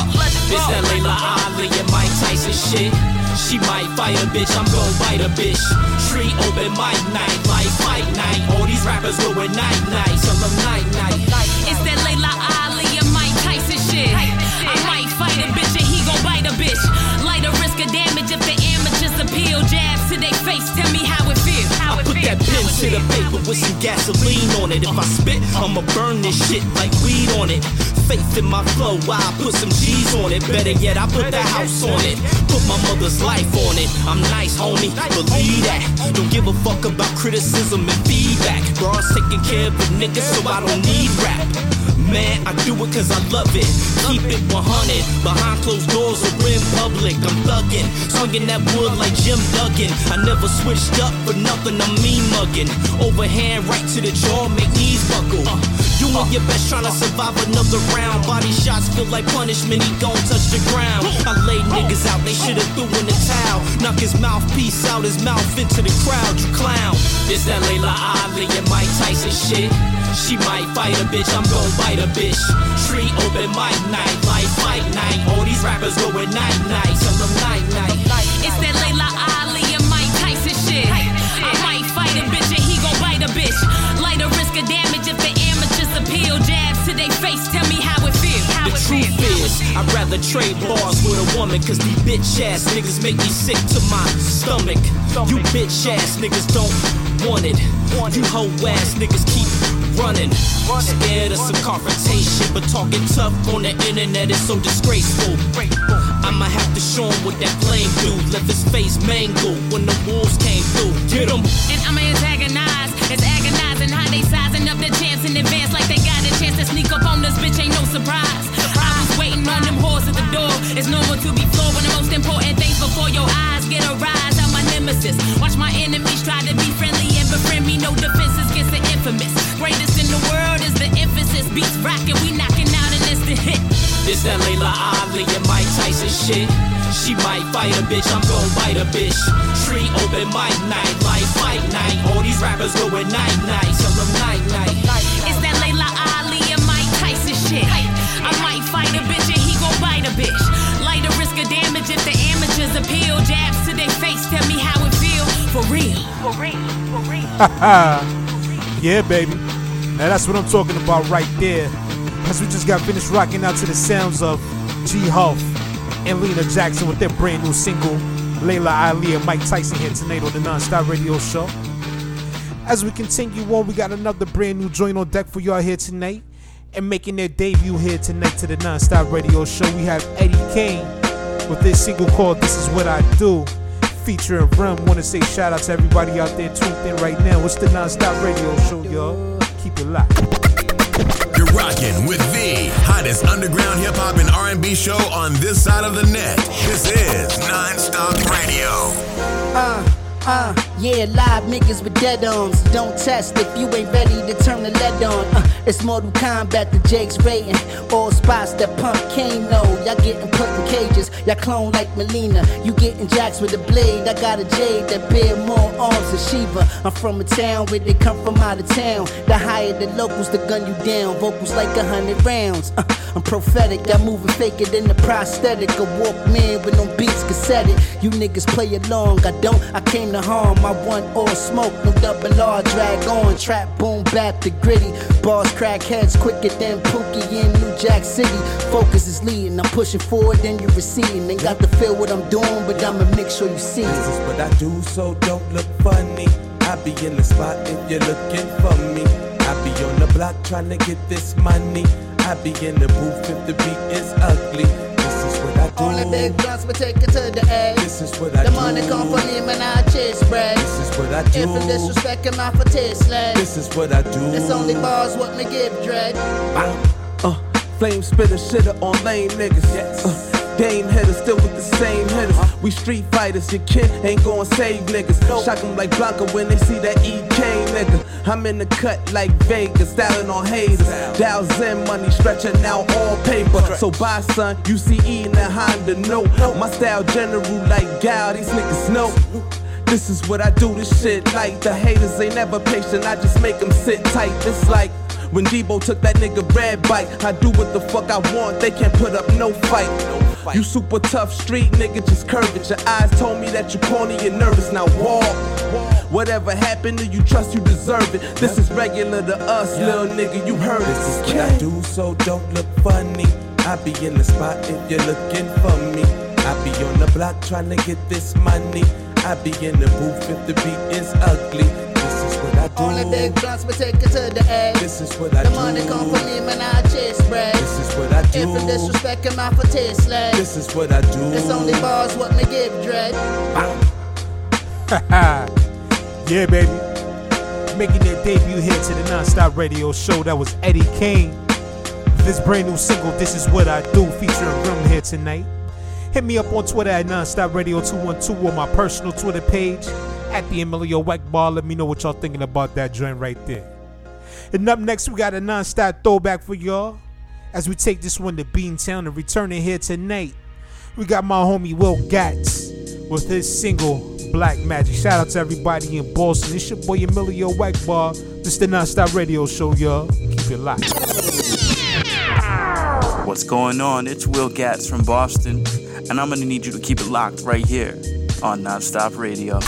It's that Layla Ali and Mike Tyson shit. She might fight a bitch, I'm gon' bite a bitch. Street open mic night, like fight night. All these rappers going night-night, so I'm night-night. It's that Layla Ali and Mike Tyson shit. I might fight a bitch and he gon' bite a bitch. Light a risk of damage if the amateurs appeal. Jabs to their face, tell me how it feels. I put that pen to the paper with some gasoline on it. If I spit, I'ma burn this shit like weed on it. Faith in my flow, I put some G's on it. Better yet, I put the house on it. Put my mother's life on it. I'm nice, homie, believe that. Don't give a fuck about criticism and feedback. Bros taking care of the niggas, so I don't need rap. man, I do it cause I love it. Keep it 100, behind closed doors or in public, I'm thuggin', swinging that wood like Jim Duggan. I never switched up for nothing, I'm mean muggin', overhand right to the jaw, make knees buckle. Doing your best, trying to survive another round. Body shots feel like punishment, he gon' touch the ground. I laid niggas out, they should've threw in the towel. Knock his mouthpiece out, his mouth into the crowd, you clown. It's that Layla Oddly and Mike Tyson shit. She might fight a bitch, I'm gon' bite a bitch. Street open mic night, like fight night. All these rappers going night-night, tell them night-night. It's that Layla Oddly and Mike Tyson shit. I might fight a bitch and he gon' bite a bitch. Light a risk of damage if the amateurs appeal. Jabs to their face, tell me how it feels. The truth is, I'd rather trade bars with a woman, cause these bitch ass niggas make me sick to my stomach. You bitch ass niggas don't want it. You hoe ass niggas keep running. Scared of some confrontation, but talking tough on the internet is so disgraceful. I'ma have to show him what that flame do. Left his face mangled when the wolves came through. Get him. And I'ma antagonize. It's agonizing how they sizing up their chance in advance, like they got a chance to sneak up on this bitch. Ain't no surprise. I was waiting on them whores at the door. It's normal to be floored when the most important things before your eyes get a rise out my nemesis. Watch my enemies try to be friendly and befriend me. No defenses gets the infamous. Greatest in the world is the emphasis. Beats rockin', we knockin' out and it's the hit. It's that Layla Oddly and Mike Tyson shit. She might fight a bitch, I'm gon' bite a bitch. Street open mic night, like fight night. All these rappers going night-night, tell them night-night. It's that Layla Oddly and Mike Tyson shit. I might fight a bitch and he gon' bite a bitch. Light a risk of damage if the amateurs appeal. Jabs to their face, tell me how it feel. For real, for real, for real. Yeah, baby. Now that's what I'm talking about right there. Because we just got finished rocking out to the sounds of G-Huff and Lena Jackson with their brand new single, Layla Ali and Mike Tyson here tonight on the Nonstop Radio Show. As we continue on, we got another brand new joint on deck for y'all here tonight. And making their debut here tonight to the Nonstop Radio Show, we have Eddie Kane with this single called This Is What I Do, featuring Rum. Want to say shout out to everybody out there tuned in right now. It's the Nonstop Radio Show, y'all. Keep it locked. You're rocking with the hottest underground hip-hop and R&B show on this side of the net. This is Nonstop Radio. Yeah, live niggas with dead-ons. Don't test if you ain't ready to turn the lead on. It's Mortal Kombat, the Jake's rating. All spots that pump Kano. Y'all getting put in cages. Y'all clone like Melina. You getting jacks with a blade. I got a jade that bear more arms than Shiva. I'm from a town where they come from out of town. The higher the locals, the gun you down. Vocals like 100 rounds. I'm prophetic. Y'all moving faker than the prosthetic. A Walkman with no beats, cassette it. You niggas play along. I came to harm, I want all smoke, no double R, drag on, trap, boom, bap, the gritty, bars crack heads quicker than Pookie in New Jack City, focus is leading, I'm pushing forward, then you're receding, ain't got to feel what I'm doing, but I'ma make sure you see it. This is what I do, so don't look funny, I be in the spot if you're looking for me, I be on the block trying to get this money, I be in the booth if the beat is ugly. Only big guns will take it to the edge. This is what I do. The money come from him and I chase bread. This is what I do. If you disrespect him, I for taste lead. This is what I do. This only bars what me give dread. Flame spitter shitter on lame niggas. Yes. Dame hitters, still with the same hitters. We street fighters, your kid ain't gon' save niggas. Nope. Shock them like Blanca when they see that EK nigga. I'm in the cut like Vegas, styling on haters. Dials in money, stretching out all paper. So buy son, UCE and the Honda, no. My style general like Gal, these niggas know. This is what I do, this shit like. The haters ain't never patient, I just make them sit tight. It's like when Debo took that nigga red bite. I do what the fuck I want, they can't put up no fight. You super tough street nigga, just curve it. Your eyes told me that you corny and nervous, now walk. Whatever happened to you, trust you deserve it. This is regular to us, little nigga, you heard it. This is what I do, so don't look funny. I be in the spot if you're looking for me. I be on the block trying to get this money. I be in the booth if the beat is ugly. This is what I do. Only big blunts will take it to the edge. This is what I do. The money come from him and I chase bread. This is what I do. If you disrespect him, I for taste lead. This is what I do. This only bars what me give dread. Yeah, baby. Making their debut here to the Nonstop Radio Show. That was Eddie Kane This brand new single, This Is What I Do, featuring Rim here tonight. Hit me up on Twitter at Nonstop Radio 212 or my personal Twitter page at the Emilio Wackbar. Let me know what y'all thinking about that joint right there. And up next, we got a nonstop throwback for y'all as we take this one to Beantown and returning here tonight. We got my homie Will Gatz with his single Black Magic. Shout out to everybody in Boston. It's your boy Emilio Wackbar. This is the Nonstop Radio Show, y'all. Keep it locked. What's going on? It's Will Gatz from Boston, and I'm going to need you to keep it locked right here on Nonstop Radio.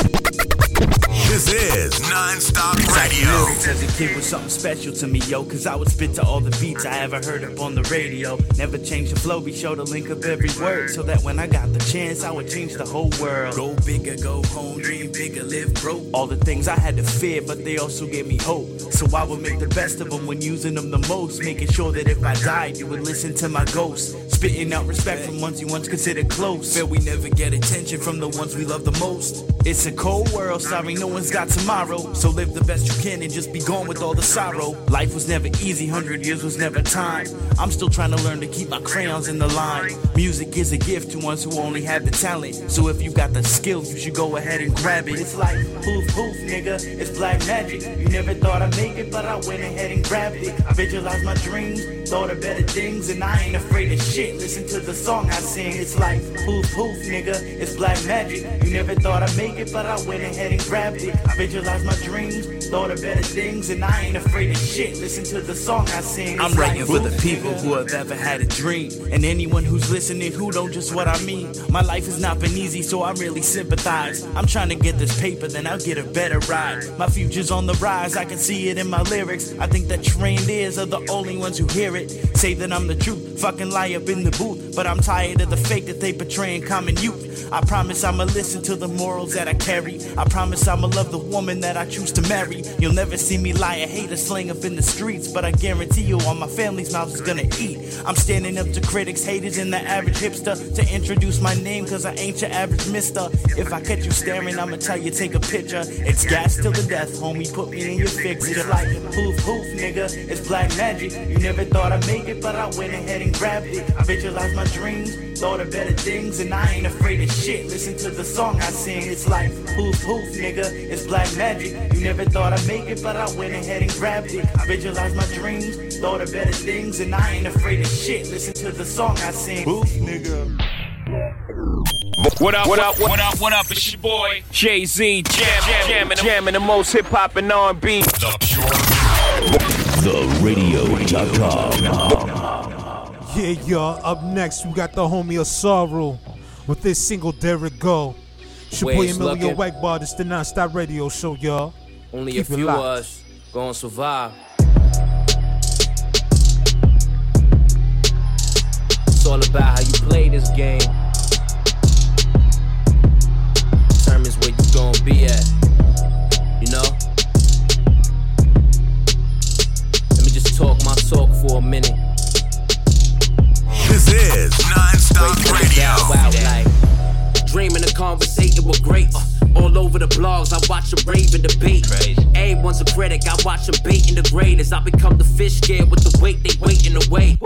This is Nonstop Radio. As a kid was something special to me, yo, cause I would spit to all the beats I ever heard up on the radio. Never changed the flow, be sure to link up every word, so that when I got the chance, I would change the whole world. Go bigger, go home, dream bigger, live broke. All the things I had to fear, but they also gave me hope. So I would make the best of them when using them the most, making sure that if I died, you would listen to my ghost. Spitting out respect from ones you once considered close. Fair we never get attention from the ones we love the most. It's a cold world, sorry no one's got tomorrow. So live the best you can and just be gone with all the sorrow. Life was never easy, 100 years was never time. I'm still trying to learn to keep my crayons in the line. Music is a gift to ones who only have the talent. So if you got the skill, you should go ahead and grab it. It's like poof poof nigga, it's black magic. You never thought I'd make it, but I went ahead and grabbed it. I visualized my dreams, thought of better things, and I ain't afraid of shit. Listen to the song I sing. It's like poof poof nigga, it's black magic. You never thought I'd make it, but I went ahead and grabbed it. I visualized my dreams, thought of better things, and I ain't afraid of shit. Listen to the song I sing. It's I'm writing for the people who have ever had a dream, and anyone who's listening who don't just what I mean. My life has not been easy, so I really sympathize. I'm trying to get this paper, then I'll get a better ride. My future's on the rise, I can see it in my lyrics. I think that trained ears are the only ones who hear it. Say that I'm the truth, fucking lie up in the booth, but I'm tired of the fake that they portray in common youth. I promise I'ma listen to the morals that I carry. I promise I'ma love the woman that I choose to marry. You'll never see me lie or hate or slang up in the streets, but I guarantee you all my family's mouths is gonna eat. I'm standing up to critics, haters, and the average hipster to introduce my name, cause I ain't your average mister. If I catch you staring, I'ma tell you take a picture. It's gas till the death, homie, put me in your fix. It's like poof poof nigga, it's black magic. You never thought I'd make it, but I went ahead and grabbed it. I visualize my dreams, thought of better things, and I ain't afraid of shit. Listen to the song I sing. It's like poof poof nigga, it's black magic. You never thought I'd make it, but I went ahead and grabbed it. I visualized my dreams, thought of better things, and I ain't afraid of shit. Listen to the song I sing. Poof nigga. What up, what up, what up, what up? It's your boy Jay-Z jamming the most hip hop and R&B. The radio.com. Yeah, y'all. Up next, we got the homie Osaro with this single, There It Go. It's your boy Emilio Wackbar. It's the Nonstop Radio Show, y'all. Only keep a few of us gonna survive. It's all about how you play this game. Determines where you gonna be at. You know? Let me just talk my talk for a minute. This is Nonstop Radio. Like, dreaming of conversating with greats. All over the blogs, I watch them rave and debate. Everyone's a critic, I watch them bait and degrade. As I become the fish scared with the weight, they waiting away.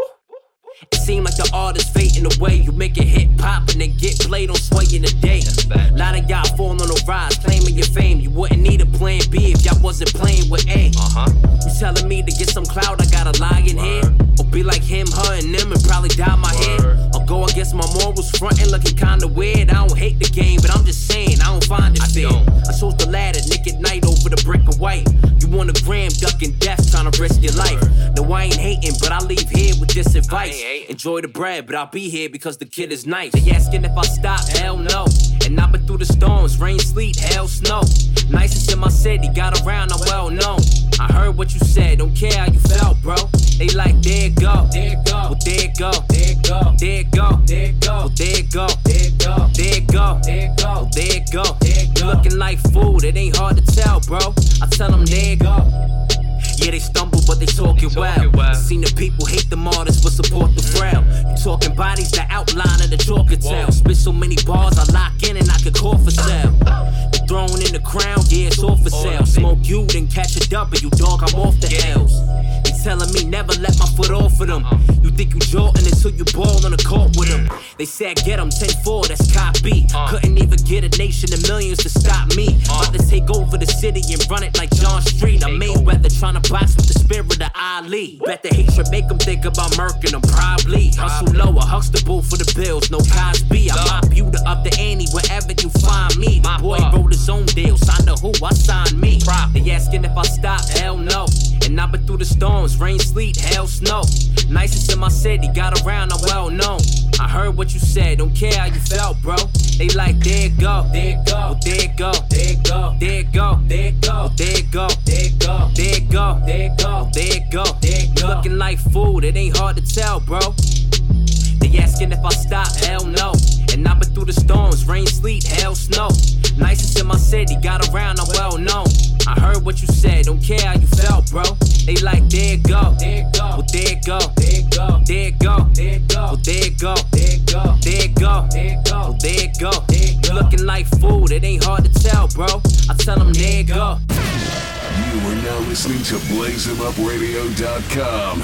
It seems like the art is fading away. You make it hit pop and then get played on sway in the day. A lot of y'all falling on the rise, claiming your fame. You wouldn't need a plan B if y'all wasn't playing with A. You telling me to get some clout, I gotta lie in here. Or be like him, her, and them and probably dye my hair. Or go against my morals, frontin' looking kinda weird. I don't hate the game, but I'm just saying, I don't find it fair. I chose the ladder, naked night over the brick of white. You want a gram, ducking death, trying to risk your life. No, I ain't hating, but I leave here with this advice. Enjoy the bread, but I'll be here because the kid is nice. They asking if I stop, hell no. And I've been through the storms, rain, sleet, hail, snow. Nicest in my city, got around, I'm well known. I heard what you said, don't care how you felt, bro. They like, there it go, there it go, well, there it go, there it go, there it go, there it go, well, there it go, there it go, there it go, there it go, well, there it go, there it go. You looking like food, it ain't hard to tell, bro. I tell them, there it go. Yeah, they stumble, but they talking well. Seen the people hate the martyrs, but support the frail. You talking bodies, the outline of the chalk and tell. Spit so many bars, I lock in and I could call for sale. The throne in the crown, yeah, it's all for sale. Smoke you, then catch a W, dog, I'm off the L's. They telling me never let my foot off of them. You think you Jordan until you ball on the court with them. They said get them 10-4, that's copy. Couldn't even get a nation of millions to stop me. About to take over the city and run it like John Street. I'm Mayweather trying to box with the spirit of Ali. Bet the hatred make them think about murking them, probably. Hustle lower, Huxtable for the bills, no Cosby. I mop you to up the ante wherever you find me. The boy wrote his own deal, signed to who, I signed me. They asking if I stop, hell no. And I've been through the storms, rain, sleet, hail, snow. Nicest in my city, got around, I'm well known. I heard what you said, don't care how you felt, bro. They like, there it go, there it go, well, there it go, there it go, there it go, there it go, well, there it go, there it go, there it go, there it go, there it go, there it go. You looking like food, it ain't hard to tell, bro. They asking if I stop, hell no. And I've been through the storms, rain, sleet, hail, snow. Nicest in my city, got around, I'm well known. I heard what you said, don't care how you felt, bro. They like, there it go, there it go, well, there it go, there it go, there it go, there it go, well, there it go, there it go, there it go, there it go, there it go, there it go. You looking like food, it ain't hard to tell, bro. I tell them, there it go. You are now listening to BlazingUpRadio.com.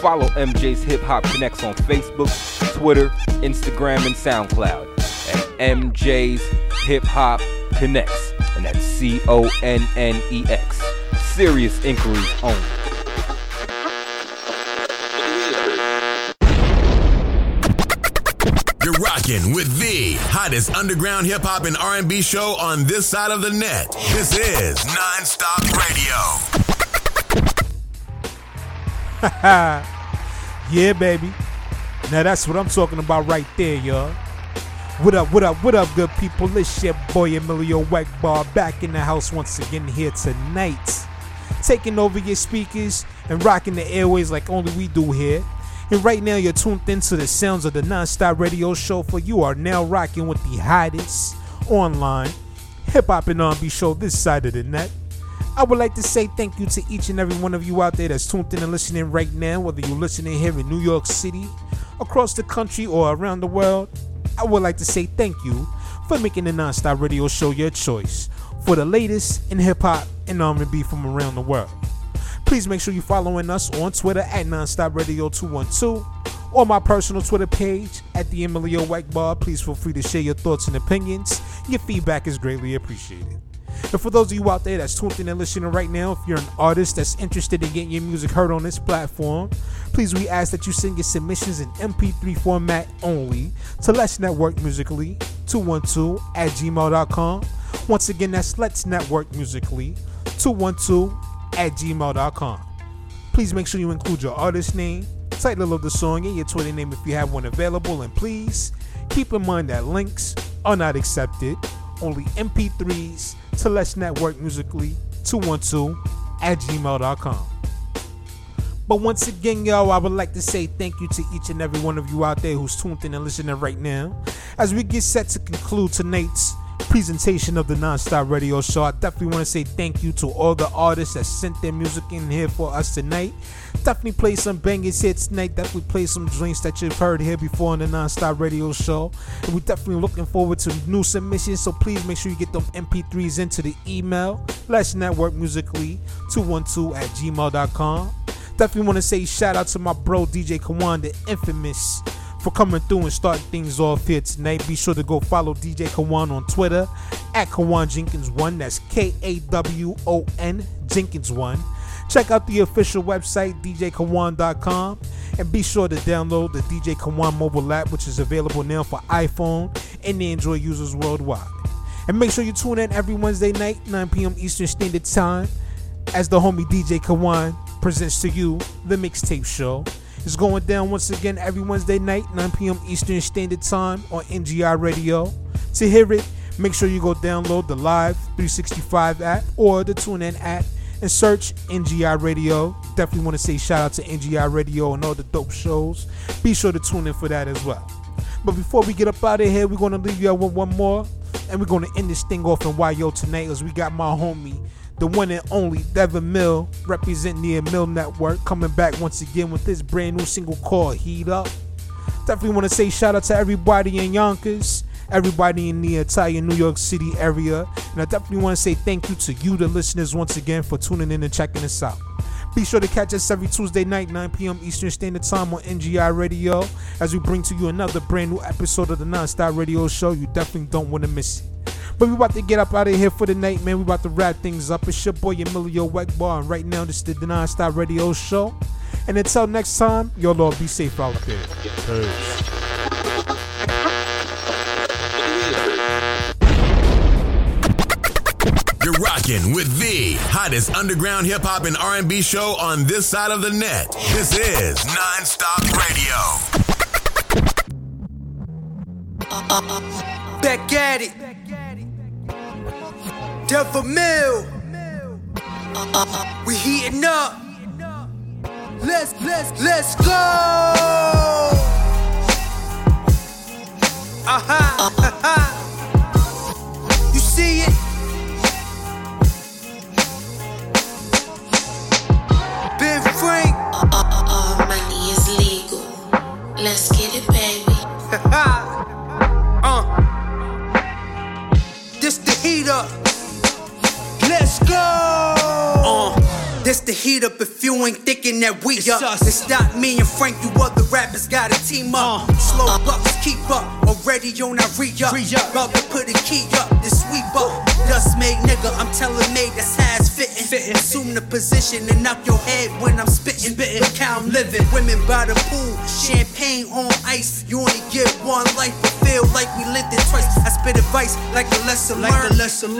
Follow MJ's Hip Hop Connects on Facebook, Twitter, Instagram, and SoundCloud at MJ's Hip Hop Connects, and that's CONNEX. Serious inquiries only. You're rocking with the hottest underground hip hop and R&B show on this side of the net. This is Nonstop Radio. Yeah, baby. Now that's what I'm talking about right there, y'all. What up, what up, what up, good people? It's your boy Emilio Wackbar back in the house once again here tonight. Taking over your speakers and rocking the airways like only we do here. And right now you're tuned into the sounds of the Nonstop Radio Show, for you are now rocking with the hottest online hip-hop and R&B show this side of the net. I would like to say thank you to each and every one of you out there that's tuned in and listening right now, whether you're listening here in New York City, across the country, or around the world. I would like to say thank you for making the Nonstop Radio Show your choice for the latest in hip-hop and R&B from around the world. Please make sure you're following us on Twitter at Nonstop Radio 212 or my personal Twitter page at the Emilio Wackbar. Please feel free to share your thoughts and opinions. Your feedback is greatly appreciated. And for those of you out there that's tuned in and listening right now, if you're an artist that's interested in getting your music heard on this platform, please we ask that you send your submissions in MP3 format only to Let's Network Musically 212 at gmail.com. Once again, that's Let's Network Musically 212 at gmail.com. Please make sure you include your artist name, title of the song, and your Twitter name if you have one available. And please keep in mind that links are not accepted, only MP3s to Let's Network Musically 212 at gmail.com. But once again, y'all, I would like to say thank you to each and every one of you out there who's tuned in and listening right now. As we get set to conclude tonight's presentation of the Nonstop Radio Show, I definitely want to say thank you to all the artists that sent their music in here for us tonight. Definitely play some bangers here tonight. Definitely play some joints that you've heard here before on the Nonstop Radio Show. And we're definitely looking forward to new submissions, so please make sure you get them MP3s into the email, Let's Network Musically 212 at gmail.com. Definitely want to say shout out to my bro DJ Kawan, the infamous, for coming through and starting things off here tonight. Be sure to go follow DJ Kawan on Twitter at KawanJenkins1. That's KAWON Jenkins1. Check out the official website, DJKawan.com, and be sure to download the DJ Kawan mobile app, which is available now for iPhone and Android users worldwide. And make sure you tune in every Wednesday night, 9 p.m. Eastern Standard Time, as the homie DJ Kawan presents to you the Mixtape Show. It's going down once again every Wednesday night, 9 p.m. Eastern Standard Time on NGI Radio. To hear it, make sure you go download the Live 365 app or the TuneIn app and search NGI Radio. Definitely want to say shout out to NGI Radio and all the dope shows. Be sure to tune in for that as well. But before we get up out of here, we're going to leave you with one more, and we're going to end this thing off in YO tonight, as we got my homie, the one and only Devin Mill, representing the Mill Network, coming back once again with this brand new single called Heat Up. Definitely want to say shout out to everybody in Yonkers, everybody in the entire New York City area. And I definitely want to say thank you to you, the listeners, once again for tuning in and checking us out. Be sure to catch us every Tuesday night, 9 p.m. Eastern Standard Time on NGI Radio, as we bring to you another brand new episode of the Nonstop Radio Show. You definitely don't want to miss it. But we about to get up out of here for the night, man. We about to wrap things up. It's your boy Emilio Wackbar, and right now this is the Nonstop Radio Show. And until next time, y'all all be safe out there. Peace. You're rocking with the hottest underground hip-hop and R&B show on this side of the net. This is Nonstop Radio. Back at it. Devin Mill. We heating up. Let's go. Aha. Uh-huh. You see it? All money is legal. Let's get it, baby. This the heat up. Let's go. This the heat up. If you ain't thinking that we it's up, us. It's not me and Frank. You other rappers gotta team up. Slow bucks keep up. Already on our re-up. About to put a key up. This sweep up. Dust made nigga, I'm telling me that's how it's fitting. Assume the position and knock your head when I'm spitting. Look how I'm living. Women by the pool, champagne on ice. You only get one life, but feel like we lived it twice. I spit advice like a lesson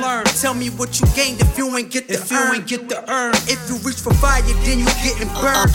learned. Tell me what you gained if you ain't get the earn. If you reach for fire, then you getting burned.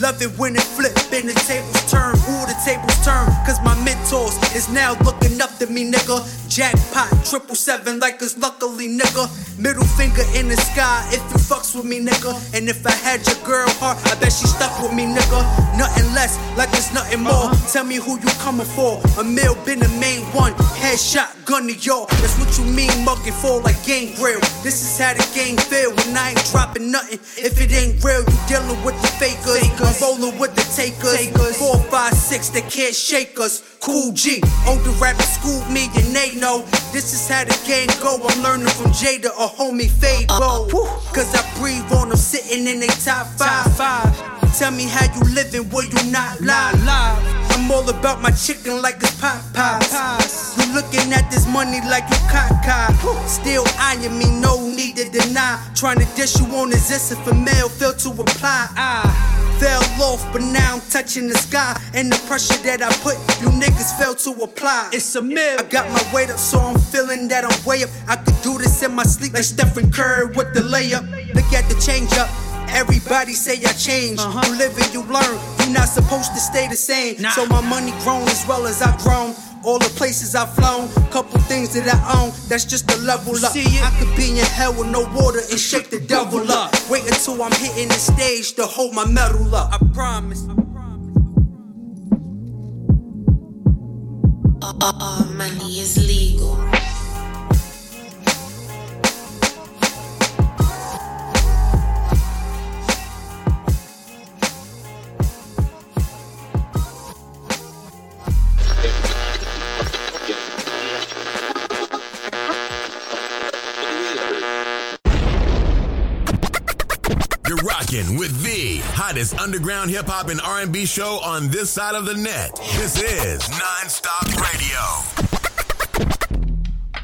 Love it when it flip and the tables turn. Ooh, the tables turn. Cause my mentors is now looking up to me, nigga. Jackpot, 777 like it's luckily, nigga. Middle finger in the sky if you fucks with me, nigga. And if I had your girl heart, I bet she stuck with me, nigga. Nothing less, like it's nothing more. Tell me who you coming for. A meal been the main one. Headshot, gun to y'all. That's what you mean mugging for, like gang real. This is how the game feel when I ain't dropping nothing. If it ain't real, you dealing with the fakers. I'm rolling with the takers. 4, 5, 6, they can't shake us. Cool G, older rapper schooled me and they know. This is how the game go. I'm learning from Jada or homie Fabo. Cause I breathe on them sitting in they top five. Tell me how you living, will you not lie? I'm all about my chicken like it's Popeyes. You looking at this money like you cock-cock. Still eyeing me, no need to deny. Trying to dish you on existence for mail, fail to reply. Fell off, but now I'm touching the sky. And the pressure that I put, you niggas fail to apply. It's a mill. I got my weight up, so I'm feeling that I'm way up. I could do this in my sleep like Stephen Curry with the layup. Look at the change up. Everybody say I changed. You live and you learn. You're not supposed to stay the same. Nah. So my money grown as well as I've grown. All the places I've flown, couple things that I own, that's just a level up. I could be in hell with no water and shake the devil up. Wait until I'm hitting the stage to hold my medal up. I promise. All money is legal. With the hottest underground hip-hop and R&B show on this side of the net. This is Nonstop Radio.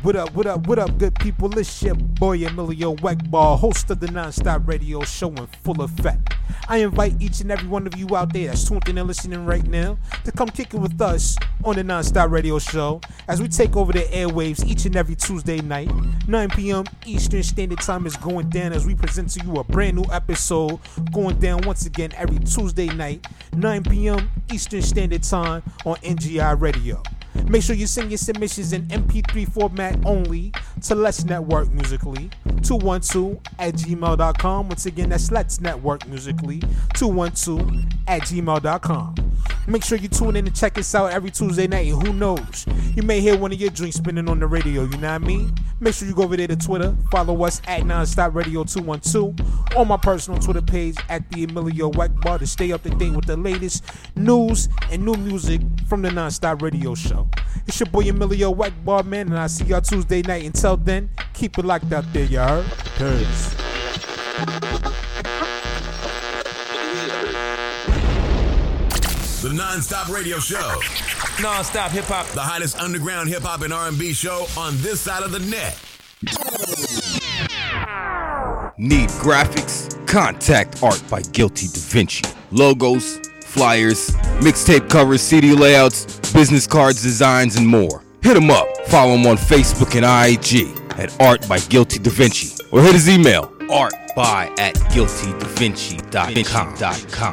What up, good people? It's your boy Emilio Wackbar, host of the Nonstop Radio Show in full effect. I invite each and every one of you out there that's tuned in and listening right now to come kick it with us on the Nonstop Radio Show as we take over the airwaves each and every Tuesday night. 9 p.m. Eastern Standard Time is going down as we present to you a brand new episode going down once again every Tuesday night, 9 p.m. Eastern Standard Time on NGI Radio. Make sure you send your submissions in MP3 format only to Let's Network Musically 212 at gmail.com. Once again, that's Let's Network Musically 212 at gmail.com. Make sure you tune in and check us out every Tuesday night. Who knows? You may hear one of your dreams spinning on the radio, you know what I mean? Make sure you go over there to Twitter. Follow us at Nonstop Radio 212 on my personal Twitter page at the Emilio Wackbar to stay up to date with the latest news and new music from the Nonstop Radio Show. It's your boy Emilio Wackbar, man, and I'll see y'all Tuesday night. Until then, keep it locked out there, y'all. Peace. The Nonstop Radio Show. Nonstop hip hop. The hottest underground hip hop and R&B show on this side of the net. Need graphics? Contact Art by Guilty Da Vinci. Logos, flyers, mixtape covers, CD layouts, business cards, designs, and more. Hit him up. Follow him on Facebook and IG at Art by Guilty Da Vinci. Or hit his email, artby@guiltydavinci.com.